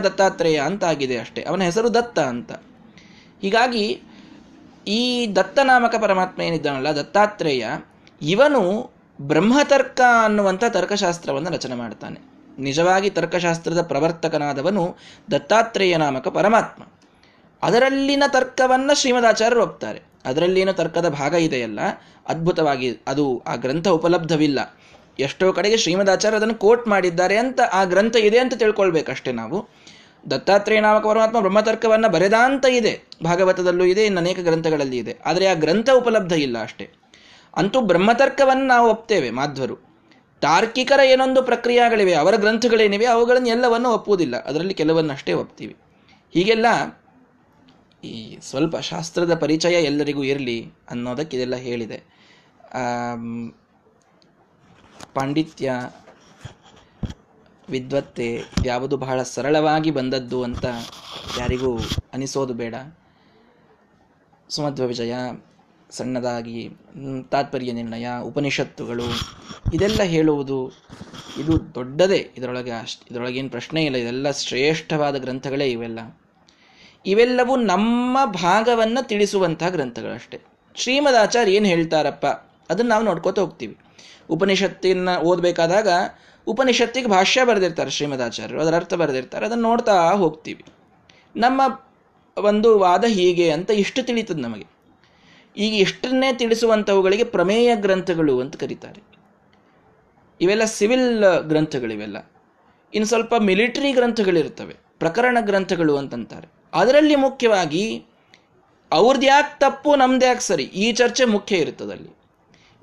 ಅಂತ ಆಗಿದೆ ಅಷ್ಟೇ. ಅವನ ಹೆಸರು ದತ್ತ ಅಂತ. ಹೀಗಾಗಿ ಈ ದತ್ತನಾಮಕ ಪರಮಾತ್ಮ ಏನಿದ್ದಾನಲ್ಲ ದತ್ತಾತ್ರೇಯ, ಇವನು ಬ್ರಹ್ಮತರ್ಕ ಅನ್ನುವಂಥ ತರ್ಕಶಾಸ್ತ್ರವನ್ನು ರಚನೆ ಮಾಡ್ತಾನೆ. ನಿಜವಾಗಿ ತರ್ಕಶಾಸ್ತ್ರದ ಪ್ರವರ್ತಕನಾದವನು ದತ್ತಾತ್ರೇಯ ನಾಮಕ ಪರಮಾತ್ಮ. ಅದರಲ್ಲಿನ ತರ್ಕವನ್ನು ಶ್ರೀಮದಾಚಾರ್ಯರು ಒಪ್ತಾರೆ. ಅದರಲ್ಲೇನೋ ತರ್ಕದ ಭಾಗ ಇದೆಯಲ್ಲ, ಅದ್ಭುತವಾಗಿ ಅದು ಆ ಗ್ರಂಥ ಉಪಲಬ್ಧವಿಲ್ಲ. ಎಷ್ಟೋ ಕಡೆಗೆ ಶ್ರೀಮದಾಚಾರ್ಯರು ಅದನ್ನು ಕೋಟ್ ಮಾಡಿದ್ದಾರೆ ಅಂತ ಆ ಗ್ರಂಥ ಇದೆ ಅಂತ ತಿಳ್ಕೊಳ್ಬೇಕಷ್ಟೇ ನಾವು. ದತ್ತಾತ್ರೇಯ ನಾಮಕ ಪರಮಾತ್ಮ ಬ್ರಹ್ಮತರ್ಕವನ್ನು ಬರೆದ ಅಂತ ಇದೆ, ಭಾಗವತದಲ್ಲೂ ಇದೆ, ಇನ್ನು ಅನೇಕ ಗ್ರಂಥಗಳಲ್ಲಿ ಇದೆ. ಆದರೆ ಆ ಗ್ರಂಥ ಉಪಲಬ್ಧ ಇಲ್ಲ ಅಷ್ಟೇ. ಅಂತೂ ಬ್ರಹ್ಮತರ್ಕವನ್ನು ನಾವು ಒಪ್ತೇವೆ ಮಾಧ್ವರು. ತಾರ್ಕಿಕರ ಏನೊಂದು ಪ್ರಕ್ರಿಯೆಗಳಿವೆ, ಅವರ ಗ್ರಂಥಗಳೇನಿವೆ, ಅವುಗಳನ್ನು ಎಲ್ಲವನ್ನು ಒಪ್ಪುವುದಿಲ್ಲ. ಅದರಲ್ಲಿ ಕೆಲವನ್ನಷ್ಟೇ ಒಪ್ತೀವಿ. ಹೀಗೆಲ್ಲ ಈ ಸ್ವಲ್ಪ ಶಾಸ್ತ್ರದ ಪರಿಚಯ ಎಲ್ಲರಿಗೂ ಇರಲಿ ಅನ್ನೋದಕ್ಕೆ ಇದೆಲ್ಲ ಹೇಳಿದೆ. ಪಾಂಡಿತ್ಯ, ವಿದ್ವತ್ತೆ ಯಾವುದು ಬಹಳ ಸರಳವಾಗಿ ಬಂದದ್ದು ಅಂತ ಯಾರಿಗೂ ಅನಿಸೋದು ಬೇಡ. ಸುಮಧ್ವ ವಿಜಯ, ಸಣ್ಣದಾಗಿ ತಾತ್ಪರ್ಯ ನಿರ್ಣಯ, ಉಪನಿಷತ್ತುಗಳು ಇದೆಲ್ಲ ಹೇಳುವುದು ಇದು ದೊಡ್ಡದೇ. ಇದರೊಳಗೇನು ಪ್ರಶ್ನೆ ಇಲ್ಲ. ಇದೆಲ್ಲ ಶ್ರೇಷ್ಠವಾದ ಗ್ರಂಥಗಳೇ ಇವೆಲ್ಲ. ಇವೆಲ್ಲವೂ ನಮ್ಮ ಭಾಗವನ್ನು ತಿಳಿಸುವಂಥ ಗ್ರಂಥಗಳಷ್ಟೇ. ಶ್ರೀಮದಾಚಾರ್ಯ ಏನು ಹೇಳ್ತಾರಪ್ಪ ಅದನ್ನು ನಾವು ನೋಡ್ಕೋತಾ ಹೋಗ್ತೀವಿ. ಉಪನಿಷತ್ತಿನ ಓದಬೇಕಾದಾಗ ಉಪನಿಷತ್ತಿಗೆ ಭಾಷ್ಯ ಬರೆದಿರ್ತಾರೆ ಶ್ರೀಮದಾಚಾರ್ಯರು, ಅದರ ಅರ್ಥ ಬರೆದಿರ್ತಾರೆ, ಅದನ್ನು ನೋಡ್ತಾ ಹೋಗ್ತೀವಿ. ನಮ್ಮ ಒಂದು ವಾದ ಹೀಗೆ ಅಂತ ಇಷ್ಟು ತಿಳಿತದೆ ನಮಗೆ. ಈಗ ಇಷ್ಟನ್ನೇ ತಿಳಿಸುವಂಥವುಗಳಿಗೆ ಪ್ರಮೇಯ ಗ್ರಂಥಗಳು ಅಂತ ಕರೀತಾರೆ. ಇವೆಲ್ಲ ಸಿವಿಲ್ ಗ್ರಂಥಗಳಿವೆಲ್ಲ. ಇನ್ನು ಸ್ವಲ್ಪ ಮಿಲಿಟರಿ ಗ್ರಂಥಗಳಿರ್ತವೆ, ಪ್ರಕರಣ ಗ್ರಂಥಗಳು ಅಂತಂತಾರೆ. ಅದರಲ್ಲಿ ಮುಖ್ಯವಾಗಿ ಅವ್ರದ್ದು ಯಾಕೆ ತಪ್ಪು ನಮ್ದು ಯಾಕೆ ಸರಿ ಈ ಚರ್ಚೆ ಮುಖ್ಯ ಇರ್ತದಲ್ಲಿ.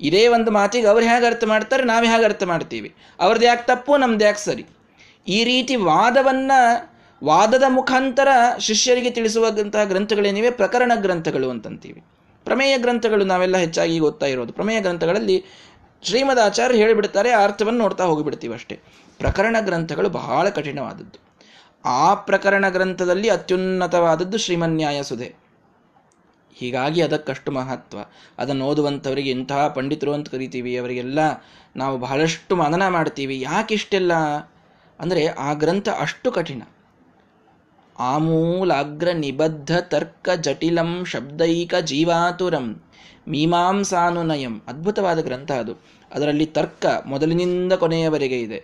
ಇದೇ ಒಂದು ಮಾತಿಗೆ ಅವ್ರು ಹೇಗೆ ಅರ್ಥ ಮಾಡ್ತಾರೆ, ನಾವು ಹೇಗೆ ಅರ್ಥ ಮಾಡ್ತೀವಿ, ಅವ್ರದ್ದು ಯಾಕೆ ತಪ್ಪು ನಮ್ದು ಯಾಕೆ ಸರಿ, ಈ ರೀತಿ ವಾದದ ಮುಖಾಂತರ ಶಿಷ್ಯರಿಗೆ ತಿಳಿಸುವಂತಹ ಗ್ರಂಥಗಳೇನಿವೆ ಪ್ರಕರಣ ಗ್ರಂಥಗಳು ಅಂತಂತೀವಿ. ಪ್ರಮೇಯ ಗ್ರಂಥಗಳು ನಾವೆಲ್ಲ ಹೆಚ್ಚಾಗಿ ಓದ್ತಾ ಇರೋದು. ಪ್ರಮೇಯ ಗ್ರಂಥಗಳಲ್ಲಿ ಶ್ರೀಮದಾಚಾರ್ಯ ಹೇಳಿಬಿಡ್ತಾರೆ, ಆ ಅರ್ಥವನ್ನು ನೋಡ್ತಾ ಹೋಗಿಬಿಡ್ತೀವಿ ಅಷ್ಟೇ. ಪ್ರಕರಣ ಗ್ರಂಥಗಳು ಬಹಳ ಕಠಿಣವಾದದ್ದು. ಆ ಪ್ರಕರಣ ಗ್ರಂಥದಲ್ಲಿ ಅತ್ಯುನ್ನತವಾದದ್ದು ಶ್ರೀಮನ್ಯಾಯಸುಧೆ. ಹೀಗಾಗಿ ಅದಕ್ಕಷ್ಟು ಮಹತ್ವ. ಅದನ್ನು ಓದುವಂಥವರಿಗೆ, ಇಂತಹ ಪಂಡಿತರು ಅಂತ ಕರಿತೀವಿ ಅವರಿಗೆಲ್ಲ ನಾವು ಬಹಳಷ್ಟು ಮನನ ಮಾಡ್ತೀವಿ. ಯಾಕಿಷ್ಟೆಲ್ಲ ಅಂದರೆ ಆ ಗ್ರಂಥ ಅಷ್ಟು ಕಠಿಣ. ಆಮೂಲಾಗ್ರ ನಿಬದ್ಧ ತರ್ಕ ಜಟಿಲಂ ಶಬ್ದೈಕ ಜೀವಾತುರಂ ಮೀಮಾಂಸಾನುನಯಂ. ಅದ್ಭುತವಾದ ಗ್ರಂಥ ಅದು. ಅದರಲ್ಲಿ ತರ್ಕ ಮೊದಲಿನಿಂದ ಕೊನೆಯವರೆಗೆ ಇದೆ.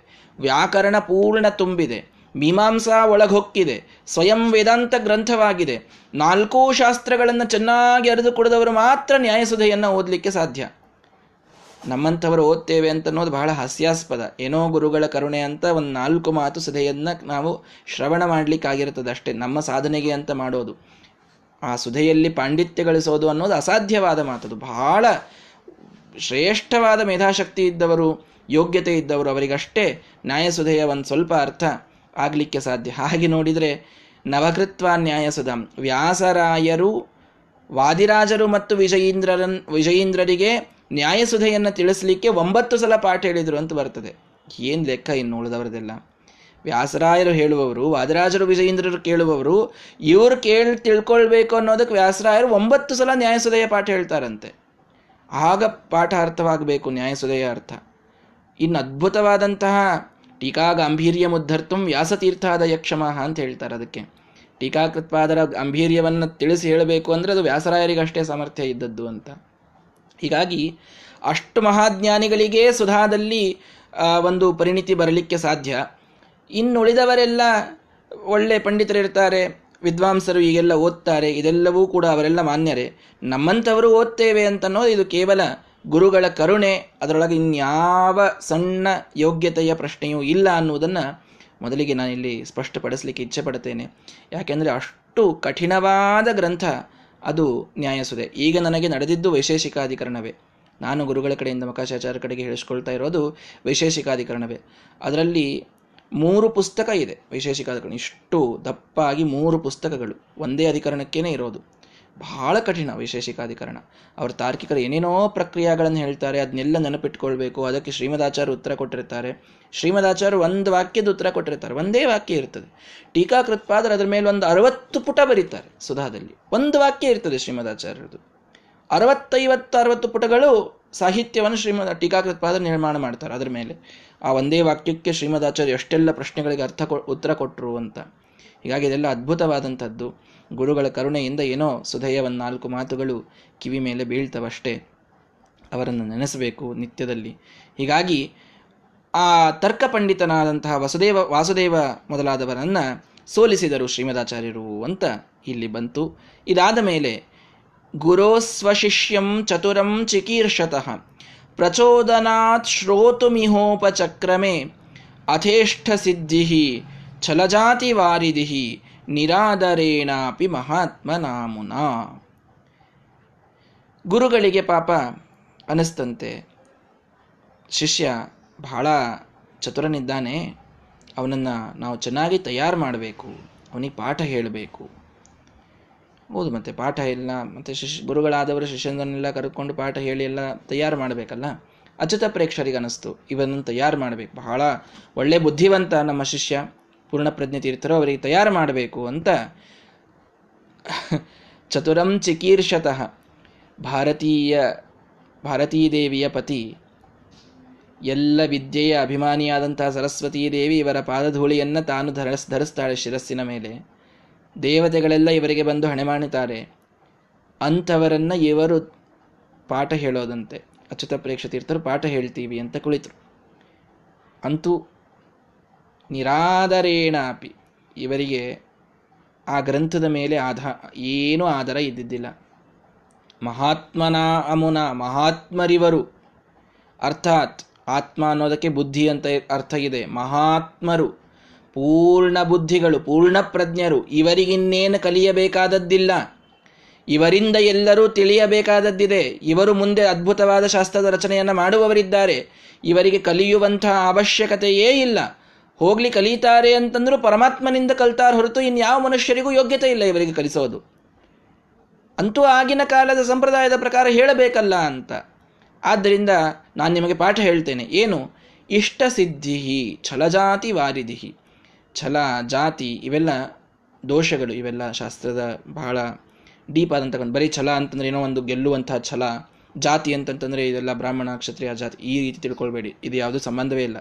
ವ್ಯಾಕರಣ ಪೂರ್ಣ ತುಂಬಿದೆ. ಮೀಮಾಂಸಾ ಒಳಗೊಕ್ಕಿದೆ. ಸ್ವಯಂ ವೇದಾಂತ ಗ್ರಂಥವಾಗಿದೆ. ನಾಲ್ಕೂ ಶಾಸ್ತ್ರಗಳನ್ನು ಚೆನ್ನಾಗಿ ಅರಿದು ಕುಡಿದವರು ಮಾತ್ರ ನ್ಯಾಯಸುಧೆಯನ್ನು ಓದಲಿಕ್ಕೆ ಸಾಧ್ಯ. ನಮ್ಮಂಥವರು ಓದ್ತೇವೆ ಅಂತ ಅನ್ನೋದು ಬಹಳ ಹಾಸ್ಯಾಸ್ಪದ. ಏನೋ ಗುರುಗಳ ಕರುಣೆ ಅಂತ ಒಂದು ನಾಲ್ಕು ಮಾತು ಸುಧೆಯನ್ನು ನಾವು ಶ್ರವಣ ಮಾಡಲಿಕ್ಕಾಗಿರ್ತದೆ ಅಷ್ಟೇ, ನಮ್ಮ ಸಾಧನೆಗೆ ಅಂತ ಮಾಡೋದು. ಆ ಸುಧೆಯಲ್ಲಿ ಪಾಂಡಿತ್ಯ ಗಳಿಸೋದು ಅನ್ನೋದು ಅಸಾಧ್ಯವಾದ ಮಾತದು. ಬಹಳ ಶ್ರೇಷ್ಠವಾದ ಮೇಧಾಶಕ್ತಿ ಇದ್ದವರು, ಯೋಗ್ಯತೆ ಇದ್ದವರು, ಅವರಿಗಷ್ಟೇ ನ್ಯಾಯಸುಧೆಯ ಒಂದು ಸ್ವಲ್ಪ ಅರ್ಥ ಆಗಲಿಕ್ಕೆ ಸಾಧ್ಯ. ಹಾಗೆ ನೋಡಿದರೆ ನವಕೃತ್ವ ನ್ಯಾಯಸುಧ, ವ್ಯಾಸರಾಯರು, ವಾದಿರಾಜರು ಮತ್ತು ವಿಜಯೀಂದ್ರರಿಗೆ ನ್ಯಾಯಸುಧೆಯನ್ನು ತಿಳಿಸಲಿಕ್ಕೆ 9 ಸಲ ಪಾಠ ಹೇಳಿದರು ಅಂತ ಬರ್ತದೆ. ಏನು ಲೆಕ್ಕ ಇನ್ನು ಉಳಿದವರದೆಲ್ಲ. ವ್ಯಾಸರಾಯರು ಹೇಳುವವರು, ವಾದಿರಾಜರು ವಿಜಯೀಂದ್ರರು ಕೇಳುವವರು, ಇವರು ತಿಳ್ಕೊಳ್ಬೇಕು ಅನ್ನೋದಕ್ಕೆ ವ್ಯಾಸರಾಯರು 9 ಸಲ ನ್ಯಾಯಸುಧೆಯ ಪಾಠ ಹೇಳ್ತಾರಂತೆ. ಆಗ ಪಾಠ ಅರ್ಥವಾಗಬೇಕು ನ್ಯಾಯಸುಧೆಯ ಅರ್ಥ. ಇನ್ನು ಅದ್ಭುತವಾದಂತಹ ಟೀಕಾ ಗಾಂಭೀರ್ಯ ಮುದ್ಧರ್ತುಂ ವ್ಯಾಸತೀರ್ಥಾದಯ ಕ್ಷಮಃ ಅಂತ ಹೇಳ್ತಾರೆ. ಅದಕ್ಕೆ ಟೀಕಾಕೃತ್ಪಾದರ ಗಾಂಭೀರ್ಯವನ್ನು ತಿಳಿಸಿ ಹೇಳಬೇಕು ಅಂದರೆ ಅದು ವ್ಯಾಸರಾಯರಿಗಷ್ಟೇ ಸಾಮರ್ಥ್ಯ ಇದ್ದದ್ದು ಅಂತ. ಹೀಗಾಗಿ ಅಷ್ಟು ಮಹಾಜ್ಞಾನಿಗಳಿಗೆ ಸುಧಾದಲ್ಲಿ ಒಂದು ಪರಿಣಿತಿ ಬರಲಿಕ್ಕೆ ಸಾಧ್ಯ. ಇನ್ನುಳಿದವರೆಲ್ಲ ಒಳ್ಳೆ ಪಂಡಿತರಿರ್ತಾರೆ, ವಿದ್ವಾಂಸರು, ಈಗೆಲ್ಲ ಓದ್ತಾರೆ, ಇದೆಲ್ಲವೂ ಕೂಡ ಅವರೆಲ್ಲ ಮಾನ್ಯರೇ. ನಮ್ಮಂಥವರು ಓದ್ತೇವೆ ಅಂತನ್ನೋದು ಇದು ಕೇವಲ ಗುರುಗಳ ಕರುಣೆ, ಅದರೊಳಗೆ ಇನ್ಯಾವ ಸಣ್ಣ ಯೋಗ್ಯತೆಯ ಪ್ರಶ್ನೆಯೂ ಇಲ್ಲ ಅನ್ನುವುದನ್ನು ಮೊದಲಿಗೆ ನಾನಿಲ್ಲಿ ಸ್ಪಷ್ಟಪಡಿಸಲಿಕ್ಕೆ ಇಚ್ಛೆ ಪಡ್ತೇನೆ. ಯಾಕೆಂದರೆ ಅಷ್ಟು ಕಠಿಣವಾದ ಗ್ರಂಥ ಅದು ನ್ಯಾಯಸುಧೆ. ಈಗ ನನಗೆ ನಡೆದಿದ್ದು ವೈಶೇಷಿಕಾಧಿಕರಣವೇ. ನಾನು ಗುರುಗಳ ಕಡೆಯಿಂದ ಮಕಾಶಾಚಾರ್ಯ ಕಡೆಗೆ ಹೇಳಿಸ್ಕೊಳ್ತಾ ಇರೋದು ವೈಶೇಷಿಕಾಧಿಕರಣವೇ. ಅದರಲ್ಲಿ 3 ಪುಸ್ತಕ ಇದೆ ವೈಶೇಷಿಕಾಧಿಕರಣ. ಇಷ್ಟು ದಪ್ಪಾಗಿ 3 ಪುಸ್ತಕಗಳು ಒಂದೇ ಅಧಿಕರಣಕ್ಕೇನೆ ಇರೋದು. ಬಹಳ ಕಠಿಣ ವೈಶೇಷಿಕಾಧಿಕರಣ. ಅವ್ರ ತಾರ್ಕಿಕರು ಏನೇನೋ ಪ್ರಕ್ರಿಯೆಗಳನ್ನು ಹೇಳ್ತಾರೆ, ಅದನ್ನೆಲ್ಲ ನೆನಪಿಟ್ಕೊಳ್ಬೇಕು. ಅದಕ್ಕೆ ಶ್ರೀಮದಾಚಾರ್ಯ ಉತ್ತರ ಕೊಟ್ಟಿರ್ತಾರೆ. ಶ್ರೀಮದಾಚಾರ್ಯ ಒಂದು ವಾಕ್ಯದ ಉತ್ತರ ಕೊಟ್ಟಿರ್ತಾರೆ, ಒಂದೇ ವಾಕ್ಯ ಇರ್ತದೆ. ಟೀಕಾಕೃತ್ಪಾದರು ಅದರ ಮೇಲೆ ಒಂದು 60 ಪುಟ ಬರೀತಾರೆ. ಸುಧಾದಲ್ಲಿ ಒಂದು ವಾಕ್ಯ ಇರ್ತದೆ ಶ್ರೀಮದಾಚಾರ್ಯರದು. 60-50-60 ಪುಟಗಳು ಸಾಹಿತ್ಯವನ್ನು ಟೀಕಾಕೃತ್ಪಾದರು ನಿರ್ಮಾಣ ಮಾಡ್ತಾರೆ ಅದರ ಮೇಲೆ. ಆ ಒಂದೇ ವಾಕ್ಯಕ್ಕೆ ಶ್ರೀಮದಾಚಾರ್ಯ ಎಷ್ಟೆಲ್ಲ ಪ್ರಶ್ನೆಗಳಿಗೆ ಉತ್ತರ ಕೊಟ್ಟರು ಅಂತ. ಹೀಗಾಗಿ ಇದೆಲ್ಲ ಅದ್ಭುತವಾದಂಥದ್ದು. ಗುರುಗಳ ಕರುಣೆಯಿಂದ ಏನೋ ಸುಧೆಯ 4 ಮಾತುಗಳು ಕಿವಿ ಮೇಲೆ ಬೀಳ್ತವಷ್ಟೇ. ಅವರನ್ನು ನೆನೆಸಬೇಕು ನಿತ್ಯದಲ್ಲಿ. ಹೀಗಾಗಿ ಆ ತರ್ಕ ಪಂಡಿತನಾದಂತಹ ವಾಸುದೇವ ಮೊದಲಾದವರನ್ನು ಸೋಲಿಸಿದರು ಶ್ರೀಮದಾಚಾರ್ಯರು ಅಂತ ಇಲ್ಲಿ ಬಂತು. ಇದಾದ ಮೇಲೆ ಗುರೋ ಸ್ವಶಿಷ್ಯಂ ಚತುರಂ ಚಿಕೀರ್ಷತಃ ಪ್ರಚೋದನಾತ್ ಶ್ರೋತುಮಿಹೋಪಚಕ್ರಮೆ ಅಥೇಷ್ಟಸಿದ್ಧಿ ಛಲಜಾತಿ ವಾರಿಧಿ ನಿರಾದರೇಣಾಪಿ ಮಹಾತ್ಮ ನಾಮುನ. ಗುರುಗಳಿಗೆ ಪಾಪ ಅನಿಸ್ತಂತೆ, ಶಿಷ್ಯ ಬಹಳ ಚತುರನಿದ್ದಾನೆ, ಅವನನ್ನು ನಾವು ಚೆನ್ನಾಗಿ ತಯಾರು ಮಾಡಬೇಕು, ಅವನಿಗೆ ಪಾಠ ಹೇಳಬೇಕು. ಹೌದು, ಮತ್ತು ಪಾಠ ಎಲ್ಲ ಮತ್ತು ಗುರುಗಳಾದವರು ಶಿಷ್ಯನನ್ನೆಲ್ಲ ಕರೆದುಕೊಂಡು ಪಾಠ ಹೇಳಿ ಎಲ್ಲ ತಯಾರು ಮಾಡಬೇಕಲ್ಲ. ಅಚ್ಯುತ ಪ್ರೇಕ್ಷರಿಗೆ ಅನಿಸ್ತು, ಇವನನ್ನು ತಯಾರು ಮಾಡಬೇಕು, ಬಹಳ ಒಳ್ಳೆ ಬುದ್ಧಿವಂತ ನಮ್ಮ ಶಿಷ್ಯ ಪೂರ್ಣಪ್ರಜ್ಞ ತೀರ್ಥರು, ಅವರಿಗೆ ತಯಾರು ಮಾಡಬೇಕು ಅಂತ. ಚತುರಂ ಚಿಕೀರ್ಷತಃ, ಭಾರತೀದೇವಿಯ ಪತಿ, ಎಲ್ಲ ವಿದ್ಯೆಯ ಅಭಿಮಾನಿಯಾದಂತಹ ಸರಸ್ವತೀ ದೇವಿ ಇವರ ಪಾದಧೂಳಿಯನ್ನು ತಾನು ಧರಿಸ್ತಾಳೆ ಶಿರಸ್ಸಿನ ಮೇಲೆ. ದೇವತೆಗಳೆಲ್ಲ ಇವರಿಗೆ ಬಂದು ಹಣೆ ಮಾಡುತ್ತಾರೆ. ಅಂಥವರನ್ನು ಇವರು ಪಾಠ ಹೇಳೋದಂತೆ. ಅಚ್ಯುತ ಪ್ರೇಕ್ಷ ತೀರ್ಥರು ಪಾಠ ಹೇಳ್ತೀವಿ ಅಂತ ಕುಳಿತರು. ಅಂತೂ ನಿರಾದರೇಣಾಪಿ, ಇವರಿಗೆ ಆ ಗ್ರಂಥದ ಮೇಲೆ ಏನೂ ಆಧಾರ ಇದ್ದಿದ್ದಿಲ್ಲ. ಮಹಾತ್ಮನ ಅಮುನ, ಮಹಾತ್ಮರಿವರು, ಅರ್ಥಾತ್ ಆತ್ಮ ಅನ್ನೋದಕ್ಕೆ ಬುದ್ಧಿ ಅಂತ ಅರ್ಥ ಇದೆ. ಮಹಾತ್ಮರು ಪೂರ್ಣ ಬುದ್ಧಿಗಳು, ಪೂರ್ಣಪ್ರಜ್ಞರು. ಇವರಿಗಿನ್ನೇನು ಕಲಿಯಬೇಕಾದದ್ದಿಲ್ಲ, ಇವರಿಂದ ಎಲ್ಲರೂ ತಿಳಿಯಬೇಕಾದದ್ದಿದೆ. ಇವರು ಮುಂದೆ ಅದ್ಭುತವಾದ ಶಾಸ್ತ್ರದ ರಚನೆಯನ್ನು ಮಾಡುವವರಿದ್ದಾರೆ, ಇವರಿಗೆ ಕಲಿಯುವಂತಹ ಅವಶ್ಯಕತೆಯೇ ಇಲ್ಲ. ಹೋಗ್ಲಿ ಕಲಿತಾರೆ ಅಂತಂದ್ರೂ ಪರಮಾತ್ಮನಿಂದ ಕಲಿತಾರ ಹೊರತು ಇನ್ಯಾವ ಮನುಷ್ಯರಿಗೂ ಯೋಗ್ಯತೆ ಇಲ್ಲ ಇವರಿಗೆ ಕಲಿಸೋದು. ಅಂತೂ ಆಗಿನ ಕಾಲದ ಸಂಪ್ರದಾಯದ ಪ್ರಕಾರ ಹೇಳಬೇಕಲ್ಲ ಅಂತ. ಆದ್ದರಿಂದ ನಾನು ನಿಮಗೆ ಪಾಠ ಹೇಳ್ತೇನೆ. ಏನು? ಇಷ್ಟಸಿದ್ಧಿ, ಛಲಜಾತಿ ವಾರಿದಿಹಿ. ಛಲ, ಜಾತಿ ಇವೆಲ್ಲ ದೋಷಗಳು. ಇವೆಲ್ಲ ಶಾಸ್ತ್ರದ ಬಹಳ ಡೀಪ್ ಆದಂತಕೊಂಡು. ಬರೀ ಛಲ ಅಂತಂದರೆ ಏನೋ ಒಂದು ಗೆಲ್ಲುವಂತಹ ಛಲ, ಜಾತಿ ಅಂತಂತಂದರೆ ಇದೆಲ್ಲ ಬ್ರಾಹ್ಮಣ, ಕ್ಷತ್ರಿಯ, ಜಾತಿ ಈ ರೀತಿ ತಿಳ್ಕೊಳ್ಬೇಡಿ. ಇದು ಯಾವುದೂ ಸಂಬಂಧವೇ ಇಲ್ಲ.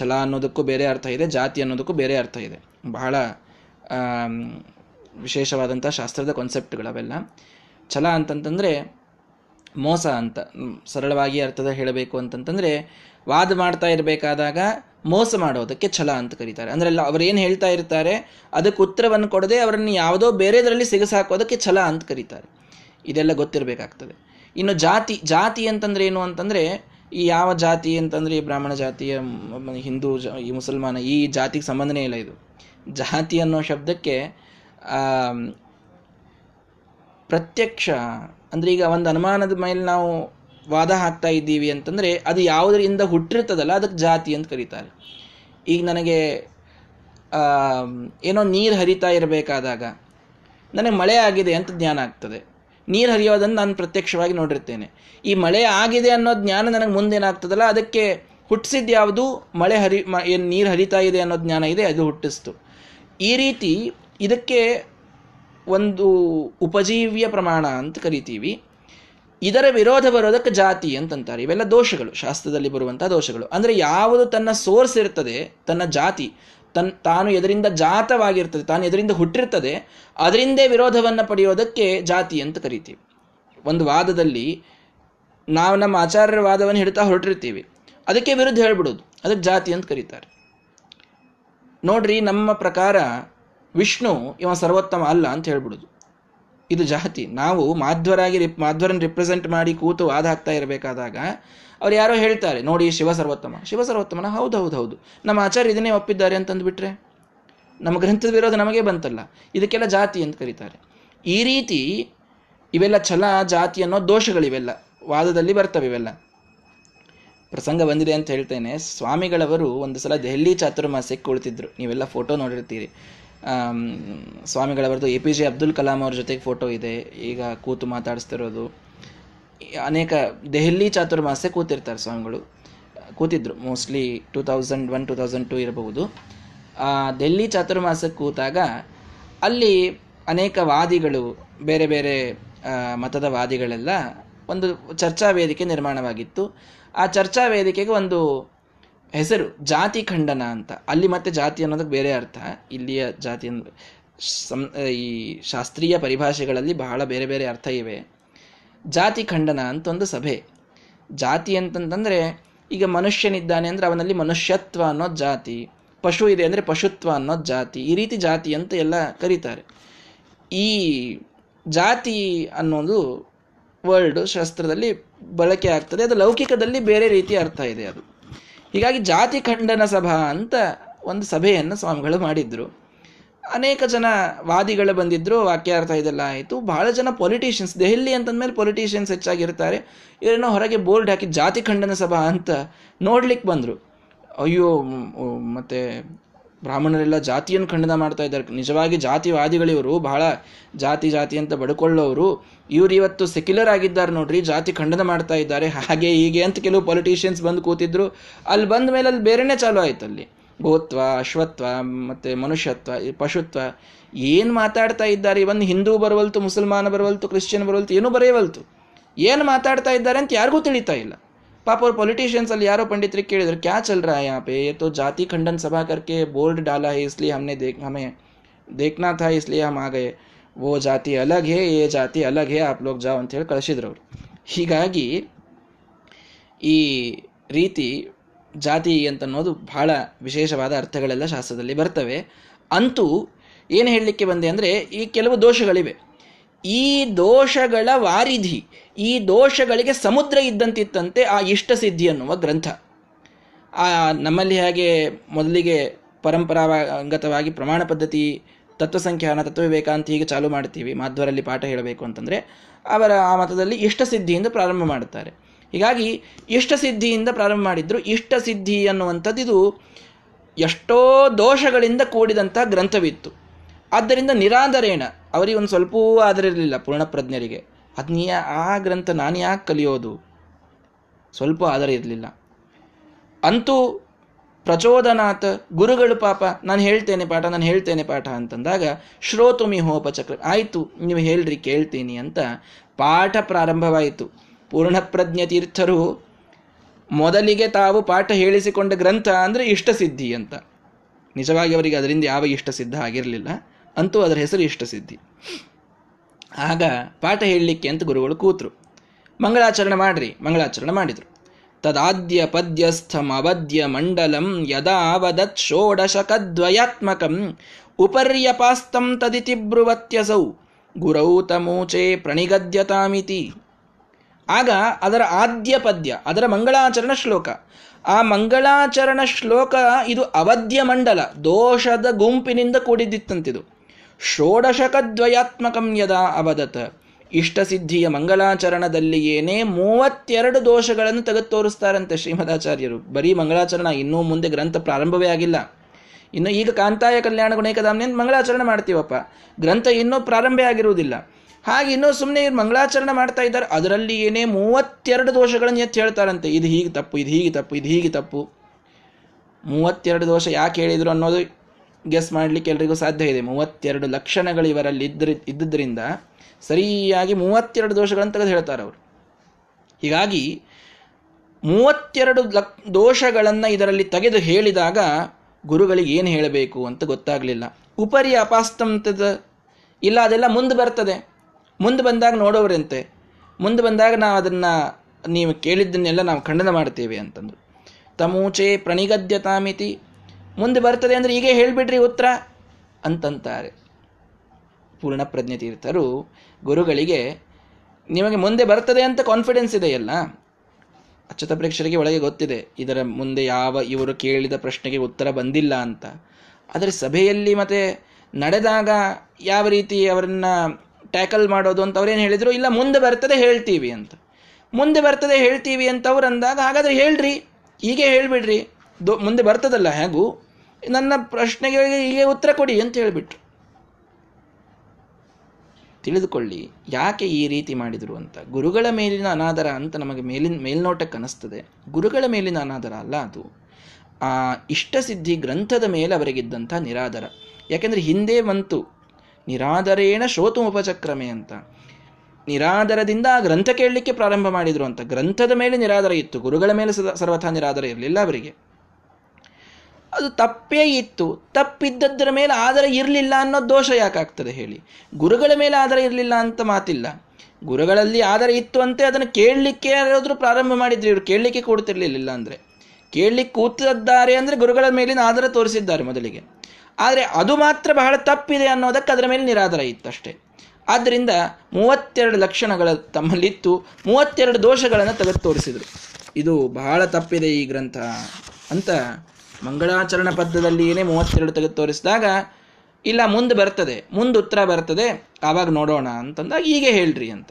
ಛಲ ಅನ್ನೋದಕ್ಕೂ ಬೇರೆ ಅರ್ಥ ಇದೆ, ಜಾತಿ ಅನ್ನೋದಕ್ಕೂ ಬೇರೆ ಅರ್ಥ ಇದೆ. ಬಹಳ ವಿಶೇಷವಾದಂಥ ಶಾಸ್ತ್ರದ ಕಾನ್ಸೆಪ್ಟ್ಗಳು ಅವೆಲ್ಲ. ಛಲ ಅಂತಂತಂದರೆ ಮೋಸ ಅಂತ. ಸರಳವಾಗಿ ಅರ್ಥದ ಹೇಳಬೇಕು ಅಂತಂತಂದರೆ ವಾದ ಮಾಡ್ತಾ ಇರಬೇಕಾದಾಗ ಮೋಸ ಮಾಡೋದಕ್ಕೆ ಛಲ ಅಂತ ಕರೀತಾರೆ. ಅಂದರೆ ಅವರೇನು ಹೇಳ್ತಾ ಇರ್ತಾರೆ ಅದಕ್ಕೆ ಉತ್ತರವನ್ನು ಕೊಡದೆ ಅವರನ್ನು ಯಾವುದೋ ಬೇರೆದರಲ್ಲಿ ಸಿಗಸಾಕೋದಕ್ಕೆ ಛಲ ಅಂತ ಕರೀತಾರೆ. ಇದೆಲ್ಲ ಗೊತ್ತಿರಬೇಕಾಗ್ತದೆ. ಇನ್ನು ಜಾತಿ, ಜಾತಿ ಅಂತಂದರೆ ಏನು ಅಂತಂದರೆ ಈ ಯಾವ ಜಾತಿ ಅಂತಂದರೆ ಈ ಬ್ರಾಹ್ಮಣ ಜಾತಿಯ, ಹಿಂದೂ, ಈ ಮುಸಲ್ಮಾನ, ಈ ಜಾತಿಗೆ ಸಂಬಂಧನೇ ಇಲ್ಲ. ಇದು ಜಾತಿ ಅನ್ನೋ ಶಬ್ದಕ್ಕೆ ಪ್ರತ್ಯಕ್ಷ ಅಂದರೆ ಈಗ ಒಂದು ಅನುಮಾನದ ಮೇಲೆ ನಾವು ವಾದ ಹಾಕ್ತಾ ಇದ್ದೀವಿ ಅಂತಂದರೆ ಅದು ಯಾವುದರಿಂದ ಹುಟ್ಟಿರ್ತದಲ್ಲ ಅದಕ್ಕೆ ಜಾತಿ ಅಂತ ಕರೀತಾರೆ. ಈಗ ನನಗೆ ಏನೋ ನೀರು ಹರಿತಾ ಇರಬೇಕಾದಾಗ ನನಗೆ ಮಳೆ ಆಗಿದೆ ಅಂತ ಜ್ಞಾನ ಆಗ್ತದೆ. ನೀರು ಹರಿಯೋದನ್ನು ನಾನು ಪ್ರತ್ಯಕ್ಷವಾಗಿ ನೋಡಿರ್ತೇನೆ. ಈ ಮಳೆ ಆಗಿದೆ ಅನ್ನೋ ಜ್ಞಾನ ನನಗೆ ಮುಂದೇನಾಗ್ತದಲ್ಲ ಅದಕ್ಕೆ ಹುಟ್ಟಿಸಿದ ಯಾವುದು? ಮಳೆ ಏನು ನೀರು ಹರಿತಾ ಇದೆ ಅನ್ನೋ ಜ್ಞಾನ ಇದೆ, ಅದು ಹುಟ್ಟಿಸ್ತು. ಈ ರೀತಿ ಇದಕ್ಕೆ ಒಂದು ಉಪಜೀವ್ಯ ಪ್ರಮಾಣ ಅಂತ ಕರಿತೀವಿ. ಇದರ ವಿರೋಧ ಬರೋದಕ್ಕೆ ಜಾತಿ ಅಂತಂತಾರೆ. ಇವೆಲ್ಲ ದೋಷಗಳು, ಶಾಸ್ತ್ರದಲ್ಲಿ ಬರುವಂಥ ದೋಷಗಳು. ಅಂದರೆ ಯಾವುದು ತನ್ನ ಸೋರ್ಸ್ ಇರ್ತದೆ, ತನ್ನ ಜಾತಿ, ತಾನು ಎದರಿಂದ ಜಾತವಾಗಿರ್ತದೆ, ತಾನು ಎದರಿಂದ ಹುಟ್ಟಿರ್ತದೆ, ಅದರಿಂದೇ ವಿರೋಧವನ್ನು ಪಡೆಯೋದಕ್ಕೆ ಜಾತಿ ಅಂತ ಕರಿತೀವಿ. ಒಂದು ವಾದದಲ್ಲಿ ನಾವು ನಮ್ಮ ಆಚಾರ್ಯರ ವಾದವನ್ನು ಹಿಡ್ತಾ ಹೊರಟಿರ್ತೀವಿ, ಅದಕ್ಕೆ ವಿರುದ್ಧ ಹೇಳ್ಬಿಡೋದು, ಅದಕ್ಕೆ ಜಾತಿ ಅಂತ ಕರೀತಾರೆ. ನೋಡ್ರಿ, ನಮ್ಮ ಪ್ರಕಾರ ವಿಷ್ಣು ಇವ ಸರ್ವೋತ್ತಮ ಅಲ್ಲ ಅಂತ ಹೇಳ್ಬಿಡೋದು, ಇದು ಜಾತಿ. ನಾವು ಮಾಧ್ವರಾಗಿ ಮಾಧ್ವರನ್ನು ರಿಪ್ರೆಸೆಂಟ್ ಮಾಡಿ ಕೂತು ವಾದ ಹಾಕ್ತಾ ಇರಬೇಕಾದಾಗ ಅವ್ರು ಯಾರೋ ಹೇಳ್ತಾರೆ, ನೋಡಿ ಶಿವ ಸರ್ವೋತ್ತಮ. ಶಿವ ಸರ್ವೋತ್ತಮನ? ಹೌದು ಹೌದು ಹೌದು, ನಮ್ಮ ಆಚಾರ್ಯ ಇದನ್ನೇ ಒಪ್ಪಿದ್ದಾರೆ ಅಂತಂದುಬಿಟ್ರೆ ನಮ್ಮ ಗ್ರಂಥದ ವಿರೋಧ ನಮಗೆ ಬಂತಲ್ಲ, ಇದಕ್ಕೆಲ್ಲ ಜಾತಿ ಅಂತ ಕರೀತಾರೆ. ಈ ರೀತಿ ಇವೆಲ್ಲ ಛಲ, ಜಾತಿ ಅನ್ನೋ ದೋಷಗಳಿವೆಲ್ಲ ವಾದದಲ್ಲಿ ಬರ್ತವೆ. ಇವೆಲ್ಲ ಪ್ರಸಂಗ ಬಂದಿದೆ ಅಂತ ಹೇಳ್ತೇನೆ. ಸ್ವಾಮಿಗಳವರು ಒಂದು ಸಲ ದೆಹಲಿ ಚಾತುರ್ಮಾಸ್ಯಕ್ಕೆ ಕುಳಿತಿದ್ರು. ನೀವೆಲ್ಲ ಫೋಟೋ ನೋಡಿರ್ತೀರಿ. ಸ್ವಾಮಿಗಳವರದ್ದು APJ ಅಬ್ದುಲ್ ಕಲಾಂ ಅವ್ರ ಜೊತೆಗೆ ಫೋಟೋ ಇದೆ. ಈಗ ಕೂತು ಮಾತಾಡಿಸ್ತಿರೋದು ಅನೇಕ ದೆಹಲಿ ಚಾತುರ್ಮಾಸ್ಯ ಕೂತಿರ್ತಾರೆ ಸ್ವಾಮಿಗಳು, ಕೂತಿದ್ರು. ಮೋಸ್ಟ್ಲಿ 2001-2002 ಇರಬಹುದು. ದೆಹಲಿ ಚಾತುರ್ಮಾಸ್ಯಕ್ಕೆ ಕೂತಾಗ ಅಲ್ಲಿ ಅನೇಕ ವಾದಿಗಳು, ಬೇರೆ ಬೇರೆ ಮತದ ವಾದಿಗಳೆಲ್ಲ ಒಂದು ಚರ್ಚಾ ವೇದಿಕೆ ನಿರ್ಮಾಣವಾಗಿತ್ತು. ಆ ಚರ್ಚಾ ವೇದಿಕೆಗೆ ಒಂದು ಹೆಸರು ಜಾತಿ ಖಂಡನ ಅಂತ. ಅಲ್ಲಿ ಮತ್ತೆ ಜಾತಿ ಅನ್ನೋದಕ್ಕೆ ಬೇರೆ ಅರ್ಥ, ಇಲ್ಲಿಯ ಜಾತಿ ಅನ್ನೋ ಈ ಶಾಸ್ತ್ರೀಯ ಪರಿಭಾಷೆಗಳಲ್ಲಿ ಬಹಳ ಬೇರೆ ಬೇರೆ ಅರ್ಥ ಇವೆ. ಜಾತಿ ಖಂಡನ ಅಂತ ಒಂದು ಸಭೆ. ಜಾತಿ ಅಂತಂತಂದರೆ ಈಗ ಮನುಷ್ಯನಿದ್ದಾನೆ ಅಂದರೆ ಅವನಲ್ಲಿ ಮನುಷ್ಯತ್ವ ಅನ್ನೋದು ಜಾತಿ, ಪಶು ಇದೆ ಅಂದರೆ ಪಶುತ್ವ ಅನ್ನೋದು ಜಾತಿ, ಈ ರೀತಿ ಜಾತಿ ಅಂತ ಎಲ್ಲ ಕರೀತಾರೆ. ಈ ಜಾತಿ ಅನ್ನೋದು ವರ್ಡ್ ಶಾಸ್ತ್ರದಲ್ಲಿ ಬಳಕೆ ಆಗ್ತದೆ. ಅದು ಲೌಕಿಕದಲ್ಲಿ ಬೇರೆ ರೀತಿಯ ಅರ್ಥ ಇದೆ ಅದು. ಹೀಗಾಗಿ ಜಾತಿ ಖಂಡನ ಸಭಾ ಅಂತ ಒಂದು ಸಭೆಯನ್ನು ಸ್ವಾಮಿಗಳು ಮಾಡಿದ್ರು. ಅನೇಕ ಜನ ವಾದಿಗಳು ಬಂದಿದ್ದರು, ವಾಕ್ಯಾರ್ಥ ಇದೆಲ್ಲ ಆಯಿತು. ಬಹಳ ಜನ ಪೊಲಿಟಿಷಿಯನ್ಸ್, ದೆಹಲಿ ಅಂತಂದಮೇಲೆ ಪೊಲಿಟಿಷಿಯನ್ಸ್ ಹೆಚ್ಚಾಗಿರ್ತಾರೆ, ಏನೋ ಹೊರಗೆ ಬೋರ್ಡ್ ಹಾಕಿ ಜಾತಿ ಖಂಡನ ಸಭಾ ಅಂತ ನೋಡ್ಲಿಕ್ಕೆ ಬಂದರು. ಅಯ್ಯೋ, ಮತ್ತು ಬ್ರಾಹ್ಮಣರೆಲ್ಲ ಜಾತಿಯನ್ನು ಖಂಡನ ಮಾಡ್ತಾ ಇದ್ದಾರೆ, ನಿಜವಾಗಿ ಜಾತಿವಾದಿಗಳಿವರು, ಬಹಳ ಜಾತಿ ಜಾತಿ ಅಂತ ಬಡ್ಕೊಳ್ಳೋರು, ಇವರು ಇವತ್ತು ಸೆಕ್ಯುಲರ್ ಆಗಿದ್ದಾರೆ ನೋಡ್ರಿ, ಜಾತಿ ಖಂಡನ ಮಾಡ್ತಾ ಇದ್ದಾರೆ, ಹಾಗೆ ಹೀಗೆ ಅಂತ ಕೆಲವು ಪೊಲಿಟಿಷಿಯನ್ಸ್ ಬಂದು ಕೂತಿದ್ರು. ಅಲ್ಲಿ ಬಂದ ಮೇಲೆ ಅಲ್ಲಿ ಬೇರೆನೇ ಚಾಲು ಆಯ್ತು. ಅಲ್ಲಿ ಗೋತ್ವ, ಅಶ್ವತ್ವ, ಮತ್ತು ಮನುಷ್ಯತ್ವ, ಪಶುತ್ವ ಏನು ಮಾತಾಡ್ತಾ ಇದ್ದಾರೆ. ಇವನ್ ಹಿಂದೂ ಬರವಲ್ತು, ಮುಸಲ್ಮಾನ ಬರವಲ್ತು, ಕ್ರಿಶ್ಚಿಯನ್ ಬರವಲ್ತು, ಏನೂ ಬರೆಯವಲ್ತು. ಏನು ಮಾತಾಡ್ತಾ ಇದ್ದಾರೆ ಅಂತ ಯಾರಿಗೂ ತಿಳಿತಾ ಇಲ್ಲ. ಪಾಪ ಅವ್ರು ಪೊಲಿಟಿಷಿಯನ್ಸ್ ಅಲ್ಲಿ ಯಾರೋ ಪಂಡಿತರಿಗೆ ಕೇಳಿದ್ರು, ಕ್ಯಾ ಚಲ್ ರಹಾ ಯಾ ಪೇ, ಯೇ ತೋ ಜಾತಿ ಖಂಡನ್ ಸಭಾ ಕರ್ಕೆ ಬೋರ್ಡ್ ಡಾಲಾ ಹೈ, ಇಸ್ಲಿಯೇ ಹಮ್ನೆ ಹಮೇ ದೇಖ್ನಾ ಥಾ, ಇಸ್ಲಿಯೇ ಹಮ್ ಆ ಗಯೇ, ವೋ ಜಾತಿ ಅಲಗ್ ಹೇ, ಯೇ ಜಾತಿ ಅಲಗ್ ಹೇ, ಆಪ್ ಲೋಗ್ ಜಾವ್ ಅಂತೇಳಿ ಕಳಿಸಿದ್ರು ಅವರು. ಹೀಗಾಗಿ ಈ ರೀತಿ ಜಾತಿ ಅಂತನ್ನೋದು ಬಹಳ ವಿಶೇಷವಾದ ಅರ್ಥಗಳೆಲ್ಲ ಶಾಸ್ತ್ರದಲ್ಲಿ ಬರ್ತವೆ. ಅಂತೂ ಏನು ಹೇಳಲಿಕ್ಕೆ ಬಂದೆ ಅಂದರೆ, ಈ ಕೆಲವು ದೋಷಗಳಿವೆ. ಈ ದೋಷಗಳ ವಾರಿಧಿ, ಈ ದೋಷಗಳಿಗೆ ಸಮುದ್ರ ಇದ್ದಂತಿತ್ತಂತೆ ಆ ಇಷ್ಟಸಿದ್ಧಿ ಅನ್ನುವ ಗ್ರಂಥ. ನಮ್ಮಲ್ಲಿ ಹಾಗೆ ಮೊದಲಿಗೆ ಪರಂಪರಾಗತವಾಗಿ ಪ್ರಮಾಣ ಪದ್ಧತಿ, ತತ್ವಸಂಖ್ಯಾನ, ತತ್ವ ವಿವೇಕ ಅಂತ ಹೀಗೆ ಚಾಲು ಮಾಡ್ತೀವಿ. ಮಾಧ್ವರಲ್ಲಿ ಪಾಠ ಹೇಳಬೇಕು ಅಂತಂದರೆ ಅವರ ಆ ಮತದಲ್ಲಿ ಇಷ್ಟಸಿದ್ಧಿಯಿಂದ ಪ್ರಾರಂಭ ಮಾಡುತ್ತಾರೆ. ಹೀಗಾಗಿ ಇಷ್ಟಸಿದ್ಧಿಯಿಂದ ಪ್ರಾರಂಭ ಮಾಡಿದ್ರು. ಇಷ್ಟಸಿದ್ಧಿ ಅನ್ನುವಂಥದ್ದಿದು ಎಷ್ಟೋ ದೋಷಗಳಿಂದ ಕೂಡಿದಂಥ ಗ್ರಂಥವಿತ್ತು. ಆದ್ದರಿಂದ ನಿರಾದರೇಣ ಅವರಿಗೆ ಒಂದು ಸ್ವಲ್ಪವೂ ಆದರಿರಲಿಲ್ಲ ಪೂರ್ಣಪ್ರಜ್ಞರಿಗೆ. ಅದನ್ನ ಆ ಗ್ರಂಥ ನಾನು ಯಾಕೆ ಕಲಿಯೋದು, ಸ್ವಲ್ಪ ಆದರ ಇರಲಿಲ್ಲ. ಅಂತೂ ಪ್ರಚೋದನಾಥ ಗುರುಗಳು ಪಾಪ ನಾನು ಹೇಳ್ತೇನೆ ಪಾಠ ಅಂತಂದಾಗ ಶ್ರೋತುಮಿಹೋಪಚಕ್ರ ಆಯಿತು, ನೀವು ಹೇಳ್ರಿ ಕೇಳ್ತೀನಿ ಅಂತ ಪಾಠ ಪ್ರಾರಂಭವಾಯಿತು. ಪೂರ್ಣಪ್ರಜ್ಞ ತೀರ್ಥರು ಮೊದಲಿಗೆ ತಾವು ಪಾಠ ಹೇಳಿಸಿಕೊಂಡ ಗ್ರಂಥ ಅಂದರೆ ಇಷ್ಟಸಿದ್ಧಿ ಅಂತ. ನಿಜವಾಗಿ ಅವರಿಗೆ ಅದರಿಂದ ಯಾವ ಇಷ್ಟಸಿದ್ಧ ಆಗಿರಲಿಲ್ಲ, ಅಂತೂ ಅದರ ಹೆಸರು ಇಷ್ಟಸಿದ್ಧಿ. ಆಗ ಪಾಠ ಹೇಳಲಿಕ್ಕೆ ಅಂತ ಗುರುಗಳು ಕೂತರು. ಮಂಗಳಾಚರಣೆ ಮಾಡಿದರು. ತದಾದ್ಯ ಪದ್ಯಸ್ಥಂ ಅವಧ್ಯ ಮಂಡಲಂ ಯದಾ ವದತ್ ಷೋಡಶಕದ್ವಯಾತ್ಮಕಂ ಉಪರ್ಯಪಾಸ್ತಂ ತದಿತಿ ಬ್ರುವತ್ಯಸೌ ಗುರೌ ತಮೂಚೆ ಪ್ರಣಿಗದ್ಯತಾಮಿತಿ. ಆಗ ಅದರ ಆದ್ಯ ಪದ್ಯ, ಅದರ ಮಂಗಳಾಚರಣ ಶ್ಲೋಕ, ಆ ಮಂಗಳಾಚರಣ ಶ್ಲೋಕ ಇದು ಅವಧ್ಯ ಮಂಡಲ ದೋಷದ ಗುಂಪಿನಿಂದ ಕೂಡಿದ್ದಿತ್ತಂತಿದು. ಷೋಡಶಕದ್ವಯಾತ್ಮಕಂ ಯದಾ ಅವದತ್, ಇಷ್ಟಸಿದ್ಧಿಯ ಮಂಗಳಾಚರಣದಲ್ಲಿಯೇನೇ 32 ದೋಷಗಳನ್ನು ತೆಗೆದು ತೋರಿಸ್ತಾರಂತೆ ಶ್ರೀಮದಾಚಾರ್ಯರು. ಬರೀ ಮಂಗಳಾಚರಣ, ಇನ್ನೂ ಮುಂದೆ ಗ್ರಂಥ ಪ್ರಾರಂಭವೇ ಆಗಿಲ್ಲ. ಇನ್ನು ಈಗ ಕಾಂತಾಯ ಕಲ್ಯಾಣ ಗುಣೈಕಧಾಮ್ಯ ಮಂಗಳಾಚರಣೆ ಮಾಡ್ತೀವಪ್ಪ, ಗ್ರಂಥ ಇನ್ನೂ ಪ್ರಾರಂಭವೇ ಆಗಿರುವುದಿಲ್ಲ. ಹಾಗೆ ಇನ್ನೂ ಸುಮ್ಮನೆ ಇವ್ರು ಮಂಗಳಾಚರಣೆ ಮಾಡ್ತಾ ಇದ್ದಾರೆ, ಅದರಲ್ಲಿ ಏನೇ 32 ದೋಷಗಳನ್ನು ಎತ್ತು ಹೇಳ್ತಾರಂತೆ. ಇದು ಹೀಗೆ ತಪ್ಪು 32 ದೋಷ ಯಾಕೆ ಹೇಳಿದರು ಅನ್ನೋದು ಗೆಸ್ ಮಾಡಲಿಕ್ಕೆ ಎಲ್ರಿಗೂ ಸಾಧ್ಯ ಇದೆ. 32 ಲಕ್ಷಣಗಳು ಇವರಲ್ಲಿ ಇದ್ದುದರಿಂದ ಸರಿಯಾಗಿ 32 ದೋಷಗಳನ್ನು ತೆಗೆದು ಹೇಳ್ತಾರೆ ಅವರು. ಹೀಗಾಗಿ 32 ದೋಷಗಳನ್ನು ಇದರಲ್ಲಿ ತೆಗೆದು ಹೇಳಿದಾಗ ಗುರುಗಳಿಗೆ ಏನು ಹೇಳಬೇಕು ಅಂತ ಗೊತ್ತಾಗಲಿಲ್ಲ. ಉಪರಿ ಅಪಾಸ್ತಂತದ ಇಲ್ಲ, ಅದೆಲ್ಲ ಮುಂದೆ ಬರ್ತದೆ. ಮುಂದೆ ಬಂದಾಗ ನಾವು ಅದನ್ನು, ನೀವು ಕೇಳಿದ್ದನ್ನೆಲ್ಲ ನಾವು ಖಂಡನ ಮಾಡ್ತೇವೆ ಅಂತಂದರು. ತಮೂಚೆ ಪ್ರಣಿಗದ್ಯತಾಮಿತಿ, ಮುಂದೆ ಬರ್ತದೆ ಅಂದರೆ ಹೀಗೆ ಹೇಳಿಬಿಡ್ರಿ ಉತ್ತರ ಅಂತಂತಾರೆ ಪೂರ್ಣಪ್ರಜ್ಞ ತೀರ್ಥರು. ಗುರುಗಳಿಗೆ ನಿಮಗೆ ಮುಂದೆ ಬರ್ತದೆ ಅಂತ ಕಾನ್ಫಿಡೆನ್ಸ್ ಇದೆಯಲ್ಲ, ಅಚ್ಯುತ ಪ್ರೇಕ್ಷರಿಗೆ ಒಳಗೆ ಗೊತ್ತಿದೆ ಇದರ ಮುಂದೆ ಯಾವ ಇವರು ಕೇಳಿದ ಪ್ರಶ್ನೆಗೆ ಉತ್ತರ ಬಂದಿಲ್ಲ ಅಂತ. ಆದರೆ ಸಭೆಯಲ್ಲಿ ಮತ್ತೆ ನಡೆದಾಗ ಯಾವ ರೀತಿ ಅವರನ್ನು ಟ್ಯಾಕಲ್ ಮಾಡೋದು ಅಂತ ಅವ್ರೇನು ಹೇಳಿದರು, ಇಲ್ಲ ಮುಂದೆ ಬರ್ತದೆ ಹೇಳ್ತೀವಿ ಅಂತ ಅವ್ರು ಅಂದಾಗ, ಹಾಗಾದರೆ ಹೇಳ್ರಿ, ಹೀಗೆ ಹೇಳಿಬಿಡ್ರಿ, ಮುಂದೆ ಬರ್ತದಲ್ಲ, ಹಾಗೂ ನನ್ನ ಪ್ರಶ್ನೆಗಳಿಗೆ ಹೀಗೆ ಉತ್ತರ ಕೊಡಿ ಅಂತ ಹೇಳಿಬಿಟ್ರು. ತಿಳಿದುಕೊಳ್ಳಿ ಯಾಕೆ ಈ ರೀತಿ ಮಾಡಿದರು ಅಂತ. ಗುರುಗಳ ಮೇಲಿನ ಅನಾದರ ಅಂತ ನಮಗೆ ಮೇಲ್ನೋಟಕ್ಕೆ ಅನ್ನಿಸ್ತದೆ. ಗುರುಗಳ ಮೇಲಿನ ಅನಾದರ ಅಲ್ಲ, ಅದು ಆ ಇಷ್ಟಸಿದ್ಧಿ ಗ್ರಂಥದ ಮೇಲೆ ಅವರಿಗಿದ್ದಂಥ ನಿರಾದರ. ಯಾಕೆಂದರೆ ಹಿಂದೆ ಬಂತು ನಿರಾದರೇಣ ಶ್ರೋತು ಉಪಚಕ್ರಮೆ ಅಂತ, ನಿರಾದರದಿಂದ ಆ ಗ್ರಂಥ ಕೇಳಲಿಕ್ಕೆ ಪ್ರಾರಂಭ ಮಾಡಿದರು ಅಂತ. ಗ್ರಂಥದ ಮೇಲೆ ನಿರಾದರ ಇತ್ತು, ಗುರುಗಳ ಮೇಲೆ ಸರ್ವಥಾ ನಿರಾದರ ಇರಲಿಲ್ಲ ಅವರಿಗೆ. ಅದು ತಪ್ಪೇ ಇತ್ತು, ತಪ್ಪಿದ್ದದ್ರ ಮೇಲೆ ಆದರ ಇರಲಿಲ್ಲ ಅನ್ನೋ ದೋಷ ಯಾಕಾಗ್ತದೆ ಹೇಳಿ. ಗುರುಗಳ ಮೇಲೆ ಆದರ ಇರಲಿಲ್ಲ ಅಂತ ಮಾತಿಲ್ಲ, ಗುರುಗಳಲ್ಲಿ ಆದರ ಇತ್ತು ಅಂತೆ. ಅದನ್ನು ಕೇಳಲಿಕ್ಕೆ ಯಾರಾದರೂ ಪ್ರಾರಂಭ ಮಾಡಿದ್ರು, ಇವರು ಕೇಳಲಿಕ್ಕೆ ಕೂಡ್ತಿರ್ಲಿಲ್ಲ. ಅಂದರೆ ಕೇಳಲಿಕ್ಕೆ ಕೂತಿದ್ದಾರೆ ಅಂದರೆ ಗುರುಗಳ ಮೇಲಿನ ಆದರ ತೋರಿಸಿದ್ದಾರೆ ಮೊದಲಿಗೆ. ಆದರೆ ಅದು ಮಾತ್ರ ಬಹಳ ತಪ್ಪಿದೆ ಅನ್ನೋದಕ್ಕೆ ಅದರ ಮೇಲೆ ನಿರಾದರ ಇತ್ತಷ್ಟೇ. ಆದ್ದರಿಂದ 32 ಲಕ್ಷಣಗಳ ತಮ್ಮಲ್ಲಿತ್ತು, 32 ದೋಷಗಳನ್ನು ತೆಗೆದು ತೋರಿಸಿದರು. ಇದು ಬಹಳ ತಪ್ಪಿದೆ ಈ ಗ್ರಂಥ ಅಂತ ಮಂಗಳಾಚರಣ ಪದ್ಧತಿಯಲ್ಲಿ ಏನೇ 32 ತೆಗೆದು ತೋರಿಸಿದಾಗ, ಇಲ್ಲ ಮುಂದೆ ಬರ್ತದೆ, ಮುಂದೆ ಉತ್ತರ ಬರ್ತದೆ, ಆವಾಗ ನೋಡೋಣ ಅಂತಂದಾಗ ಹೀಗೆ ಹೇಳ್ರಿ ಅಂತ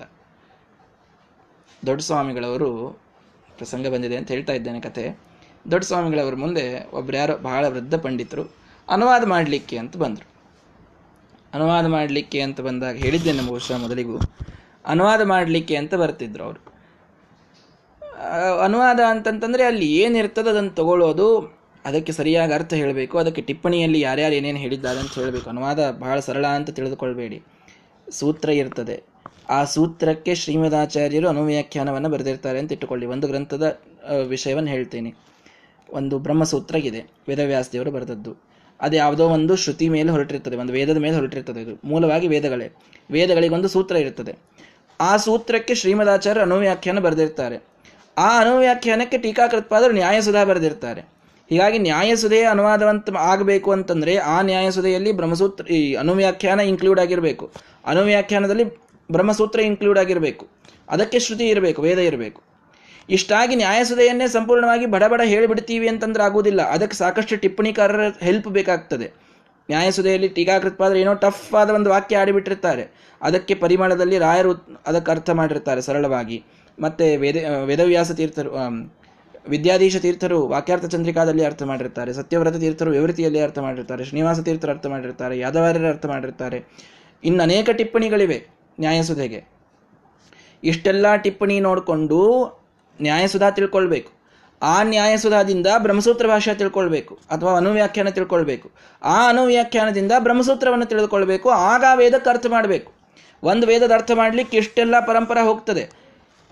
ದೊಡ್ಡ ಸ್ವಾಮಿಗಳವರು, ಪ್ರಸಂಗ ಬಂದಿದೆ ಅಂತ ಹೇಳ್ತಾ ಇದ್ದೇನೆ ಕತೆ. ದೊಡ್ಡ ಸ್ವಾಮಿಗಳವ್ರ ಮುಂದೆ ಒಬ್ರು ಯಾರೋ ಬಹಳ ವೃದ್ಧ ಪಂಡಿತರು ಅನುವಾದ ಮಾಡಲಿಕ್ಕೆ ಅಂತ ಬಂದಾಗ ಹೇಳಿದ್ದೇನೆ ಬಹುಶಃ ಮೊದಲಿಗೂ, ಅನುವಾದ ಮಾಡಲಿಕ್ಕೆ ಅಂತ ಬರ್ತಿದ್ರು ಅವರು. ಅನುವಾದ ಅಂತಂತಂದರೆ ಅಲ್ಲಿ ಏನಿರ್ತದೆ ಅದನ್ನು ತಗೊಳ್ಳೋದು, ಅದಕ್ಕೆ ಸರಿಯಾಗಿ ಅರ್ಥ ಹೇಳಬೇಕು, ಅದಕ್ಕೆ ಟಿಪ್ಪಣಿಯಲ್ಲಿ ಯಾರ್ಯಾರು ಏನೇನು ಹೇಳಿದ್ದಾರೆ ಅಂತ ಹೇಳಬೇಕು. ಅನುವಾದ ಬಹಳ ಸರಳ ಅಂತ ತಿಳಿದುಕೊಳ್ಬೇಡಿ. ಸೂತ್ರ ಇರ್ತದೆ, ಆ ಸೂತ್ರಕ್ಕೆ ಶ್ರೀಮದಾಚಾರ್ಯರು ಅನುವ್ಯಾಖ್ಯಾನವನ್ನು ಬರೆದಿರ್ತಾರೆ ಅಂತ ಇಟ್ಟುಕೊಳ್ಳಿ. ಒಂದು ಗ್ರಂಥದ ವಿಷಯವನ್ನು ಹೇಳ್ತೀನಿ. ಒಂದು ಬ್ರಹ್ಮಸೂತ್ರ ಇದೆ, ವೇದವ್ಯಾಸದೇವರು ಬರೆದದ್ದು. ಅದು ಯಾವುದೋ ಒಂದು ಶ್ರುತಿ ಮೇಲೆ ಹೊರಟಿರ್ತದೆ, ಒಂದು ವೇದದ ಮೇಲೆ ಹೊರಟಿರ್ತದೆ. ಇದು ಮೂಲವಾಗಿ ವೇದಗಳಿಗೊಂದು ಸೂತ್ರ ಇರ್ತದೆ. ಆ ಸೂತ್ರಕ್ಕೆ ಶ್ರೀಮದಾಚಾರ್ಯರು ಅನುವ್ಯಾಖ್ಯಾನ ಬರೆದಿರ್ತಾರೆ. ಆ ಅನುವ್ಯಾಖ್ಯಾನಕ್ಕೆ ಟೀಕಾಕೃತವಾದರು ನ್ಯಾಯಸುಧ ಬರೆದಿರ್ತಾರೆ. ಹೀಗಾಗಿ ನ್ಯಾಯಸುಧೆಯ ಅನುವಾದವಂತ ಆಗಬೇಕು ಅಂತಂದರೆ ಆ ನ್ಯಾಯಸುಧೆಯಲ್ಲಿ ಬ್ರಹ್ಮಸೂತ್ರ ಈ ಅನುವ್ಯಾಖ್ಯಾನ ಇನ್ಕ್ಲೂಡ್ ಆಗಿರಬೇಕು, ಅನುವ್ಯಾಖ್ಯಾನದಲ್ಲಿ ಬ್ರಹ್ಮಸೂತ್ರ ಇನ್ಕ್ಲೂಡ್ ಆಗಿರಬೇಕು, ಅದಕ್ಕೆ ಶ್ರುತಿ ಇರಬೇಕು, ವೇದ ಇರಬೇಕು. ಇಷ್ಟಾಗಿ ನ್ಯಾಯಸುಧೆಯನ್ನೇ ಸಂಪೂರ್ಣವಾಗಿ ಬಡಬಡ ಹೇಳಿಬಿಡ್ತೀವಿ ಅಂತಂದ್ರೆ ಆಗೋದಿಲ್ಲ, ಅದಕ್ಕೆ ಸಾಕಷ್ಟು ಟಿಪ್ಪಣಿಕಾರರ ಹೆಲ್ಪ್ ಬೇಕಾಗ್ತದೆ. ನ್ಯಾಯಸುಧೆಯಲ್ಲಿ ಟೀಕಾಕೃತ್ಪಾದರೆ ಏನೋ ಟಫ್ ಆದ ಒಂದು ವಾಕ್ಯ ಆಡಿಬಿಟ್ಟಿರ್ತಾರೆ, ಅದಕ್ಕೆ ಪರಿಮಾಣದಲ್ಲಿ ರಾಯರು ಅದಕ್ಕೆ ಅರ್ಥ ಮಾಡಿರ್ತಾರೆ ಸರಳವಾಗಿ. ಮತ್ತು ವೇದವ್ಯಾಸ ತೀರ್ಥರು, ವಿದ್ಯಾಧೀಶ ತೀರ್ಥರು ವಾಕ್ಯಾರ್ಥ ಚಂದ್ರಿಕಾದಲ್ಲಿ ಅರ್ಥ ಮಾಡಿರ್ತಾರೆ, ಸತ್ಯವ್ರತ ತೀರ್ಥರು ವಿವೃತಿಯಲ್ಲಿ ಅರ್ಥ ಮಾಡಿರ್ತಾರೆ, ಶ್ರೀನಿವಾಸ ತೀರ್ಥರು ಅರ್ಥ ಮಾಡಿರ್ತಾರೆ, ಯಾದವಾರ್ಯರು ಅರ್ಥ ಮಾಡಿರ್ತಾರೆ. ಇನ್ನು ಅನೇಕ ಟಿಪ್ಪಣಿಗಳಿವೆ ನ್ಯಾಯಸುಧೆಗೆ. ಇಷ್ಟೆಲ್ಲ ಟಿಪ್ಪಣಿ ನೋಡಿಕೊಂಡು ನ್ಯಾಯಸುಧ ತಿಳ್ಕೊಳ್ಬೇಕು. ಆ ನ್ಯಾಯಸುಧದಿಂದ ಬ್ರಹ್ಮಸೂತ್ರ ಭಾಷೆ ತಿಳ್ಕೊಳ್ಬೇಕು, ಅಥವಾ ಅನುವ್ಯಾಖ್ಯಾನ ತಿಳ್ಕೊಳ್ಬೇಕು. ಆ ಅನುವ್ಯಾಖ್ಯಾನದಿಂದ ಬ್ರಹ್ಮಸೂತ್ರವನ್ನು ತಿಳಿದುಕೊಳ್ಬೇಕು. ಆಗ ವೇದಕ್ಕೆ ಅರ್ಥ ಮಾಡಬೇಕು. ಒಂದು ವೇದದ ಅರ್ಥ ಮಾಡಲಿಕ್ಕೆ ಇಷ್ಟೆಲ್ಲ ಪರಂಪರೆ ಹೋಗ್ತದೆ.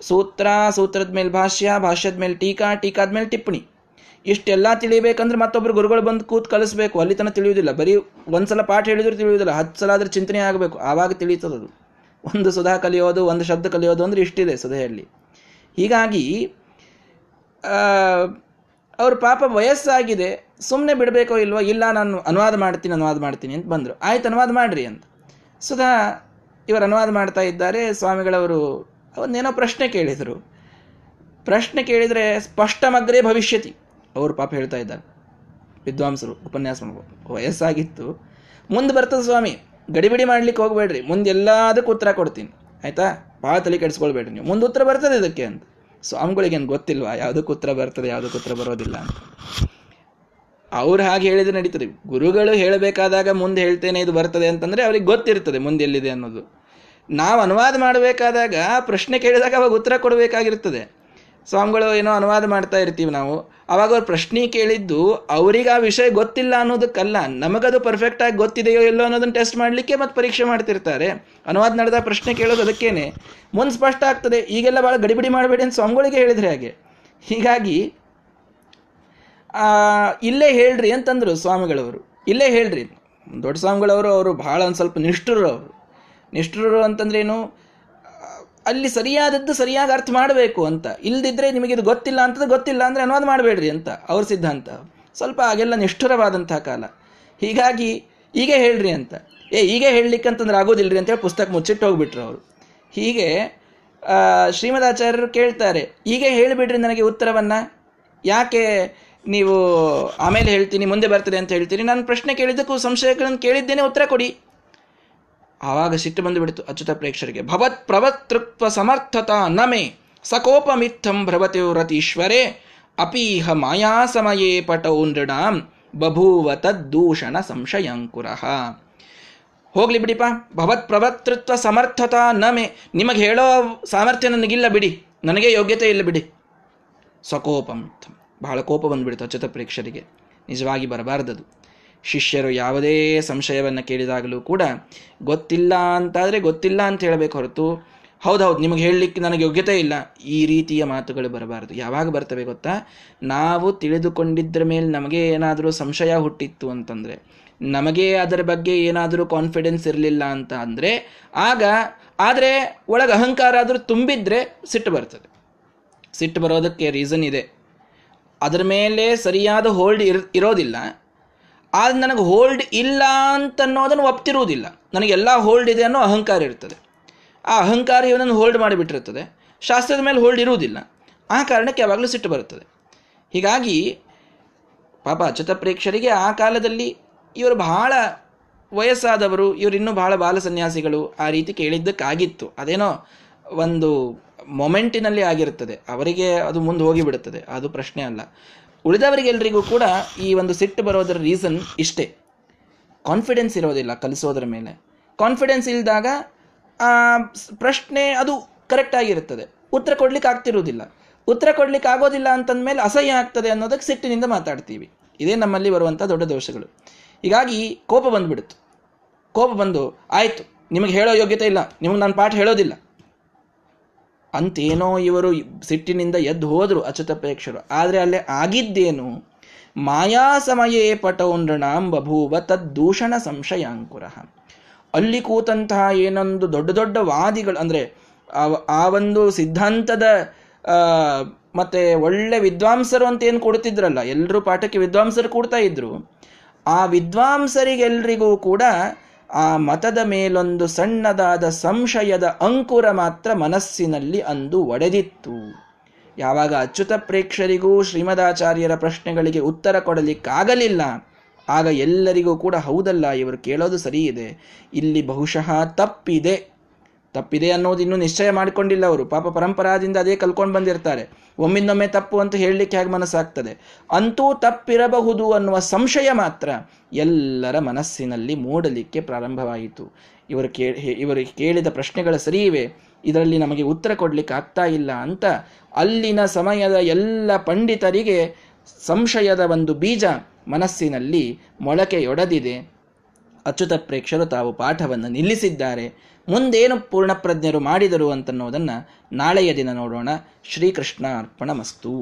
ಸೂತ್ರ, ಸೂತ್ರದ ಮೇಲೆ ಭಾಷ್ಯ, ಭಾಷ್ಯದ ಮೇಲೆ ಟೀಕಾ, ಟೀಕಾದ ಮೇಲೆ ಟಿಪ್ಪಣಿ. ಇಷ್ಟೆಲ್ಲ ತಿಳಿಬೇಕಂದ್ರೆ ಮತ್ತೊಬ್ಬರು ಗುರುಗಳು ಬಂದು ಕೂತ್ ಕಲಿಸ್ಬೇಕು. ಅಲ್ಲಿ ತನಕ ತಿಳಿಯುವುದಿಲ್ಲ. ಬರೀ ಒಂದ್ಸಲ ಪಾಠ ಹೇಳಿದ್ರು ತಿಳಿಯುವುದಿಲ್ಲ, 10 ಸಲ ಆದ್ರೆ ಚಿಂತನೆ ಆಗಬೇಕು, ಆವಾಗ ತಿಳಿಯುತ್ತದದು. ಒಂದು ಸುಧಾ ಕಲಿಯೋದು, ಒಂದು ಶಬ್ದ ಕಲಿಯೋದು ಅಂದರೆ ಇಷ್ಟಿದೆ ಸುಧೆಯಲ್ಲಿ. ಹೀಗಾಗಿ ಅವ್ರ ಪಾಪ ವಯಸ್ಸಾಗಿದೆ, ಸುಮ್ಮನೆ ಬಿಡಬೇಕೋ ಇಲ್ವೋ, ಇಲ್ಲ ನಾನು ಅನುವಾದ ಮಾಡ್ತೀನಿ ಅಂತ ಬಂದರು. ಆಯ್ತು ಅನುವಾದ ಮಾಡಿರಿ ಅಂತ. ಸುಧಾ ಇವರು ಅನುವಾದ ಮಾಡ್ತಾ ಇದ್ದಾರೆ. ಸ್ವಾಮಿಗಳವರು ಅವನ್ನೇನೋ ಪ್ರಶ್ನೆ ಕೇಳಿದರೆ ಸ್ಪಷ್ಟಮಗ್ರೇ ಭವಿಷ್ಯತಿ. ಅವರು ಪಾಪ ಹೇಳ್ತಾ ಇದ್ದಾರೆ ವಿದ್ವಾಂಸರು, ಉಪನ್ಯಾಸ ಮಾಡ್ಬೋದು, ವಯಸ್ಸಾಗಿತ್ತು. ಮುಂದೆ ಬರ್ತದೆ ಸ್ವಾಮಿ, ಗಡಿಬಿಡಿ ಮಾಡ್ಲಿಕ್ಕೆ ಹೋಗಬೇಡ್ರಿ, ಮುಂದೆಲ್ಲದಕ್ಕೂ ಉತ್ತರ ಕೊಡ್ತೀನಿ ಆಯಿತಾ, ಭಾಳ ತಲೆ ಕೆಡಿಸ್ಕೊಳ್ಬೇಡ್ರಿ, ನೀವು ಮುಂದೆ ಉತ್ತರ ಬರ್ತದೆ ಇದಕ್ಕೆ ಅಂತ. ಸ್ವಾಮಿಗಳಿಗೇನು ಗೊತ್ತಿಲ್ವಾ ಯಾವುದಕ್ಕೆ ಉತ್ತರ ಬರ್ತದೆ ಯಾವುದಕ್ಕೆ ಉತ್ತರ ಬರೋದಿಲ್ಲ ಅಂತ? ಅವ್ರು ಹಾಗೆ ಹೇಳಿದ್ರೆ ನಡೀತದೆ. ಗುರುಗಳು ಹೇಳಬೇಕಾದಾಗ ಮುಂದೆ ಹೇಳ್ತೇನೆ ಇದು ಬರ್ತದೆ ಅಂತಂದರೆ ಅವ್ರಿಗೆ ಗೊತ್ತಿರ್ತದೆ ಮುಂದೆ ಎಲ್ಲಿದೆ ಅನ್ನೋದು. ನಾವು ಅನುವಾದ ಮಾಡಬೇಕಾದಾಗ ಪ್ರಶ್ನೆ ಕೇಳಿದಾಗ ಅವಾಗ ಉತ್ತರ ಕೊಡಬೇಕಾಗಿರ್ತದೆ. ಸ್ವಾಮಿಗಳು ಏನೋ ಅನುವಾದ ಮಾಡ್ತಾ ಇರ್ತೀವಿ ನಾವು, ಆವಾಗ ಅವ್ರು ಪ್ರಶ್ನೆ ಕೇಳಿದ್ದು ಅವ್ರಿಗೆ ಆ ವಿಷಯ ಗೊತ್ತಿಲ್ಲ ಅನ್ನೋದಕ್ಕಲ್ಲ, ನಮಗದು ಪರ್ಫೆಕ್ಟಾಗಿ ಗೊತ್ತಿದೆಯೋ ಇಲ್ಲೋ ಅನ್ನೋದನ್ನು ಟೆಸ್ಟ್ ಮಾಡಲಿಕ್ಕೆ ಮತ್ತು ಪರೀಕ್ಷೆ ಮಾಡ್ತಿರ್ತಾರೆ. ಅನುವಾದ ನಡೆದಾಗ ಪ್ರಶ್ನೆ ಕೇಳೋದು ಅದಕ್ಕೇನೆ. ಮುಂದೆ ಸ್ಪಷ್ಟ ಆಗ್ತದೆ, ಈಗೆಲ್ಲ ಭಾಳ ಗಡಿಬಿಡಿ ಮಾಡಬೇಡಿ ಅಂತ ಸ್ವಾಮಿಗಳಿಗೆ ಹೇಳಿದರೆ ಹಾಗೆ. ಹೀಗಾಗಿ ಇಲ್ಲೇ ಹೇಳ್ರಿ ಅಂತಂದರು ಸ್ವಾಮಿಗಳವರು. ಇಲ್ಲೇ ಹೇಳ್ರಿ. ದೊಡ್ಡ ಸ್ವಾಮಿಗಳವರು ಅವರು ಭಾಳ ಒಂದು ಸ್ವಲ್ಪ ನಿಷ್ಠುರರು ಅಂತಂದ್ರೇನು, ಅಲ್ಲಿ ಸರಿಯಾದದ್ದು ಸರಿಯಾಗಿ ಅರ್ಥ ಮಾಡಬೇಕು ಅಂತ. ಇಲ್ಲದಿದ್ದರೆ ನಿಮಗಿದು ಗೊತ್ತಿಲ್ಲ ಅಂತದ್ದು ಗೊತ್ತಿಲ್ಲ ಅಂದರೆ ಅನುವಾದ ಮಾಡಬೇಡ್ರಿ ಅಂತ ಅವ್ರ ಸಿದ್ಧಾಂತ. ಸ್ವಲ್ಪ ಹಾಗೆಲ್ಲ ನಿಷ್ಠುರವಾದಂಥ ಕಾಲ. ಹೀಗಾಗಿ ಈಗ ಹೇಳ್ರಿ ಅಂತ, ಈಗ ಹೇಳಲಿಕ್ಕೆ ಅಂತಂದ್ರೆ ಆಗೋದಿಲ್ಲರಿ ಅಂತೇಳಿ ಪುಸ್ತಕ ಮುಚ್ಚಿಟ್ಟು ಹೋಗ್ಬಿಟ್ರು ಅವರು. ಹೀಗೆ ಶ್ರೀಮದಾಚಾರ್ಯರು ಕೇಳ್ತಾರೆ, ಈಗ ಹೇಳಿಬಿಡ್ರಿ ನನಗೆ ಉತ್ತರವನ್ನು, ಯಾಕೆ ನೀವು ಆಮೇಲೆ ಹೇಳ್ತೀನಿ ಮುಂದೆ ಬರ್ತದೆ ಅಂತ ಹೇಳ್ತೀರಿ? ನಾನು ಪ್ರಶ್ನೆ ಕೇಳಿದ್ದಕ್ಕೂ ಸಂಶಯಗಳನ್ನು ಕೇಳಿದ್ದೇನೆ, ಉತ್ತರ ಕೊಡಿ. ಆವಾಗ ಸಿಟ್ಟು ಬಂದು ಬಿಡ್ತು ಅಚ್ಯುತ ಪ್ರೇಕ್ಷರಿಗೆ. ಭವತ್ ಪ್ರವರ್ತೃತ್ವ ಸಮರ್ಥತಾ ನಮೇ ಸಕೋಪಮಿಥಂ ಭ್ರವತಿವ್ರತೀಶ್ವರೇ ಅಪೀಹ ಮಾಯಾ ಸಮಯೇ ಪಟೌ ನೃಣಾಂ ಬಭೂವ ತದ್ದೂಷಣ ಸಂಶಯಂಕುರ. ಹೋಗ್ಲಿ ಬಿಡಿಪ್ಪ, ಭವತ್ ಪ್ರವರ್ತೃತ್ವ ಸಮರ್ಥತಾ ನಮೆ, ನಿಮಗೆ ಹೇಳೋ ಸಾಮರ್ಥ್ಯ ನನಗಿಲ್ಲ ಬಿಡಿ, ನನಗೆ ಯೋಗ್ಯತೆ ಇಲ್ಲ ಬಿಡಿ. ಸಕೋಪಮಿಥಂ, ಬಹಳ ಕೋಪ ಬಂದುಬಿಡ್ತು ಅಚ್ಯುತ ಪ್ರೇಕ್ಷರಿಗೆ. ನಿಜವಾಗಿ ಬರಬಾರ್ದದು. ಶಿಷ್ಯರು ಯಾವುದೇ ಸಂಶಯವನ್ನು ಕೇಳಿದಾಗಲೂ ಕೂಡ ಗೊತ್ತಿಲ್ಲ ಅಂತಾದರೆ ಗೊತ್ತಿಲ್ಲ ಅಂತ ಹೇಳಬೇಕು ಹೊರತು ಹೌದೌದು ನಿಮಗೆ ಹೇಳಲಿಕ್ಕೆ ನನಗೆ ಯೋಗ್ಯತೆ ಇಲ್ಲ, ಈ ರೀತಿಯ ಮಾತುಗಳು ಬರಬಾರ್ದು. ಯಾವಾಗ ಬರ್ತವೆ ಗೊತ್ತಾ? ನಾವು ತಿಳಿದುಕೊಂಡಿದ್ದರ ಮೇಲೆ ನಮಗೆ ಏನಾದರೂ ಸಂಶಯ ಹುಟ್ಟಿತ್ತು ಅಂತಂದರೆ, ನಮಗೆ ಅದರ ಬಗ್ಗೆ ಏನಾದರೂ ಕಾನ್ಫಿಡೆನ್ಸ್ ಇರಲಿಲ್ಲ ಅಂತ ಅಂದರೆ, ಆಗ ಆದರೆ ಒಳಗೆ ಅಹಂಕಾರ ಆದರೂ ತುಂಬಿದರೆ ಸಿಟ್ಟು ಬರ್ತದೆ. ಸಿಟ್ಟು ಬರೋದಕ್ಕೆ ರೀಸನ್ ಇದೆ. ಅದರ ಮೇಲೆ ಸರಿಯಾದ ಹೋಲ್ಡ್ ಇರೋದಿಲ್ಲ. ಆದರೆ ನನಗೆ ಹೋಲ್ಡ್ ಇಲ್ಲ ಅಂತನ್ನೋದನ್ನು ಒಪ್ತಿರುವುದಿಲ್ಲ, ನನಗೆಲ್ಲ ಹೋಲ್ಡ್ ಇದೆ ಅನ್ನೋ ಅಹಂಕಾರ ಇರ್ತದೆ. ಆ ಅಹಂಕಾರ ಇವನನ್ನು ಹೋಲ್ಡ್ ಮಾಡಿಬಿಟ್ಟಿರ್ತದೆ. ಶಾಸ್ತ್ರದ ಮೇಲೆ ಹೋಲ್ಡ್ ಇರುವುದಿಲ್ಲ. ಆ ಕಾರಣಕ್ಕೆ ಯಾವಾಗಲೂ ಸಿಟ್ಟು ಬರುತ್ತದೆ. ಹೀಗಾಗಿ ಪಾಪ ಅಚ್ಯುತ ಪ್ರೇಕ್ಷರಿಗೆ ಆ ಕಾಲದಲ್ಲಿ ಇವರು ಬಹಳ ವಯಸ್ಸಾದವರು, ಇವರಿನ್ನೂ ಬಹಳ ಬಾಲ ಸನ್ಯಾಸಿಗಳು, ಆ ರೀತಿ ಕೇಳಿದ್ದಕ್ಕಾಗಿತ್ತು. ಅದೇನೋ ಒಂದು ಮೊಮೆಂಟಿನಲ್ಲಿ ಆಗಿರ್ತದೆ, ಅವರಿಗೆ ಅದು ಮುಂದೆ ಹೋಗಿಬಿಡುತ್ತದೆ, ಅದು ಪ್ರಶ್ನೆ ಅಲ್ಲ. ಉಳಿದವರಿಗೆಲ್ಲರಿಗೂ ಕೂಡ ಈ ಒಂದು ಸಿಟ್ಟು ಬರೋದರ ರೀಸನ್ ಇಷ್ಟೇ, ಕಾನ್ಫಿಡೆನ್ಸ್ ಇರೋದಿಲ್ಲ ಕಲಿಸೋದ್ರ ಮೇಲೆ. ಕಾನ್ಫಿಡೆನ್ಸ್ ಇಲ್ಲದಾಗ ಪ್ರಶ್ನೆ ಅದು ಕರೆಕ್ಟಾಗಿರ್ತದೆ, ಉತ್ತರ ಕೊಡ್ಲಿಕ್ಕೆ ಆಗ್ತಿರೋದಿಲ್ಲ. ಉತ್ತರ ಕೊಡ್ಲಿಕ್ಕೆ ಆಗೋದಿಲ್ಲ ಅಂತಂದಮೇಲೆ ಅಸಹ್ಯ ಆಗ್ತದೆ ಅನ್ನೋದಕ್ಕೆ ಸಿಟ್ಟಿನಿಂದ ಮಾತಾಡ್ತೀವಿ. ಇದೇ ನಮ್ಮಲ್ಲಿ ಬರುವಂಥ ದೊಡ್ಡ ದೋಷಗಳು. ಹೀಗಾಗಿ ಕೋಪ ಬಂದು ಆಯಿತು ನಿಮಗೆ ಹೇಳೋ ಯೋಗ್ಯತೆ ಇಲ್ಲ, ನಿಮಗೆ ನಾನು ಪಾಠ ಹೇಳೋದಿಲ್ಲ ಅಂತೇನೋ ಇವರು ಸಿಟ್ಟಿನಿಂದ ಎದ್ದು ಹೋದರು ಅಚ್ಯುತ ಪ್ರೇಕ್ಷರು. ಆದರೆ ಅಲ್ಲೇ ಆಗಿದ್ದೇನು? ಮಾಯಾ ಸಮಯೇ ಪಟೌನೃಣಾಂ ಬಭೂವ ತದ್ದೂಷಣ ಸಂಶಯಾಂಕುರ. ಅಲ್ಲಿ ಕೂತಂತಹ ಏನೊಂದು ದೊಡ್ಡ ದೊಡ್ಡ ವಾದಿಗಳು, ಅಂದರೆ ಆ ಒಂದು ಸಿದ್ಧಾಂತದ ಮತ್ತು ಒಳ್ಳೆ ವಿದ್ವಾಂಸರು ಅಂತ ಏನು ಕೊಡ್ತಿದ್ರಲ್ಲ, ಎಲ್ಲರೂ ಪಾಠಕ್ಕೆ ವಿದ್ವಾಂಸರು ಕೊಡ್ತಾ ಇದ್ರು. ಆ ವಿದ್ವಾಂಸರಿಗೆಲ್ಲರಿಗೂ ಕೂಡ ಆ ಮತದ ಮೇಲೊಂದು ಸಣ್ಣದಾದ ಸಂಶಯದ ಅಂಕುರ ಮಾತ್ರ ಮನಸ್ಸಿನಲ್ಲಿ ಅಂದು ಒಡೆದಿತ್ತು. ಯಾವಾಗ ಅಚ್ಯುತ ಪ್ರೇಕ್ಷರಿಗೂ ಶ್ರೀಮದಾಚಾರ್ಯರ ಪ್ರಶ್ನೆಗಳಿಗೆ ಉತ್ತರ ಕೊಡಲಿಕ್ಕಾಗಲಿಲ್ಲ, ಆಗ ಎಲ್ಲರಿಗೂ ಕೂಡ ಹೌದಲ್ಲ, ಇವರು ಕೇಳೋದು ಸರಿ ಇದೆ, ಇಲ್ಲಿ ಬಹುಶಃ ತಪ್ಪಿದೆ, ತಪ್ಪಿದೆ ಅನ್ನೋದು ಇನ್ನೂ ನಿಶ್ಚಯ ಮಾಡಿಕೊಂಡಿಲ್ಲ ಅವರು. ಪಾಪ ಪರಂಪರಾದಿಂದ ಅದೇ ಕಲ್ಕೊಂಡು ಬಂದಿರ್ತಾರೆ. ಒಮ್ಮಿಂದೊಮ್ಮೆ ತಪ್ಪು ಅಂತ ಹೇಳಲಿಕ್ಕೆ ಹೇಗೆ ಮನಸ್ಸಾಗ್ತದೆ? ಅಂತೂ ತಪ್ಪಿರಬಹುದು ಅನ್ನುವ ಸಂಶಯ ಮಾತ್ರ ಎಲ್ಲರ ಮನಸ್ಸಿನಲ್ಲಿ ಮೂಡಲಿಕ್ಕೆ ಪ್ರಾರಂಭವಾಯಿತು. ಇವರು ಕೇಳಿದ ಪ್ರಶ್ನೆಗಳ ಸರಿ ಇವೆ, ಇದರಲ್ಲಿ ನಮಗೆ ಉತ್ತರ ಕೊಡಲಿಕ್ಕೆ ಆಗ್ತಾ ಇಲ್ಲ ಅಂತ ಅಲ್ಲಿನ ಸಮಯದ ಎಲ್ಲ ಪಂಡಿತರಿಗೆ ಸಂಶಯದ ಒಂದು ಬೀಜ ಮನಸ್ಸಿನಲ್ಲಿ ಮೊಳಕೆಯೊಡೆದಿದೆ. ಅಚ್ಯುತ ಪ್ರೇಕ್ಷರು ತಾವು ಪಾಠವನ್ನು ನಿಲ್ಲಿಸಿದ್ದಾರೆ. ಮುಂದೇನು ಪೂರ್ಣಪ್ರಜ್ಞರು ಮಾಡಿದರು ಅಂತನ್ನೋದನ್ನು ನಾಳೆಯ ದಿನ ನೋಡೋಣ. ಶ್ರೀಕೃಷ್ಣ ಅರ್ಪಣ ಮಸ್ತು.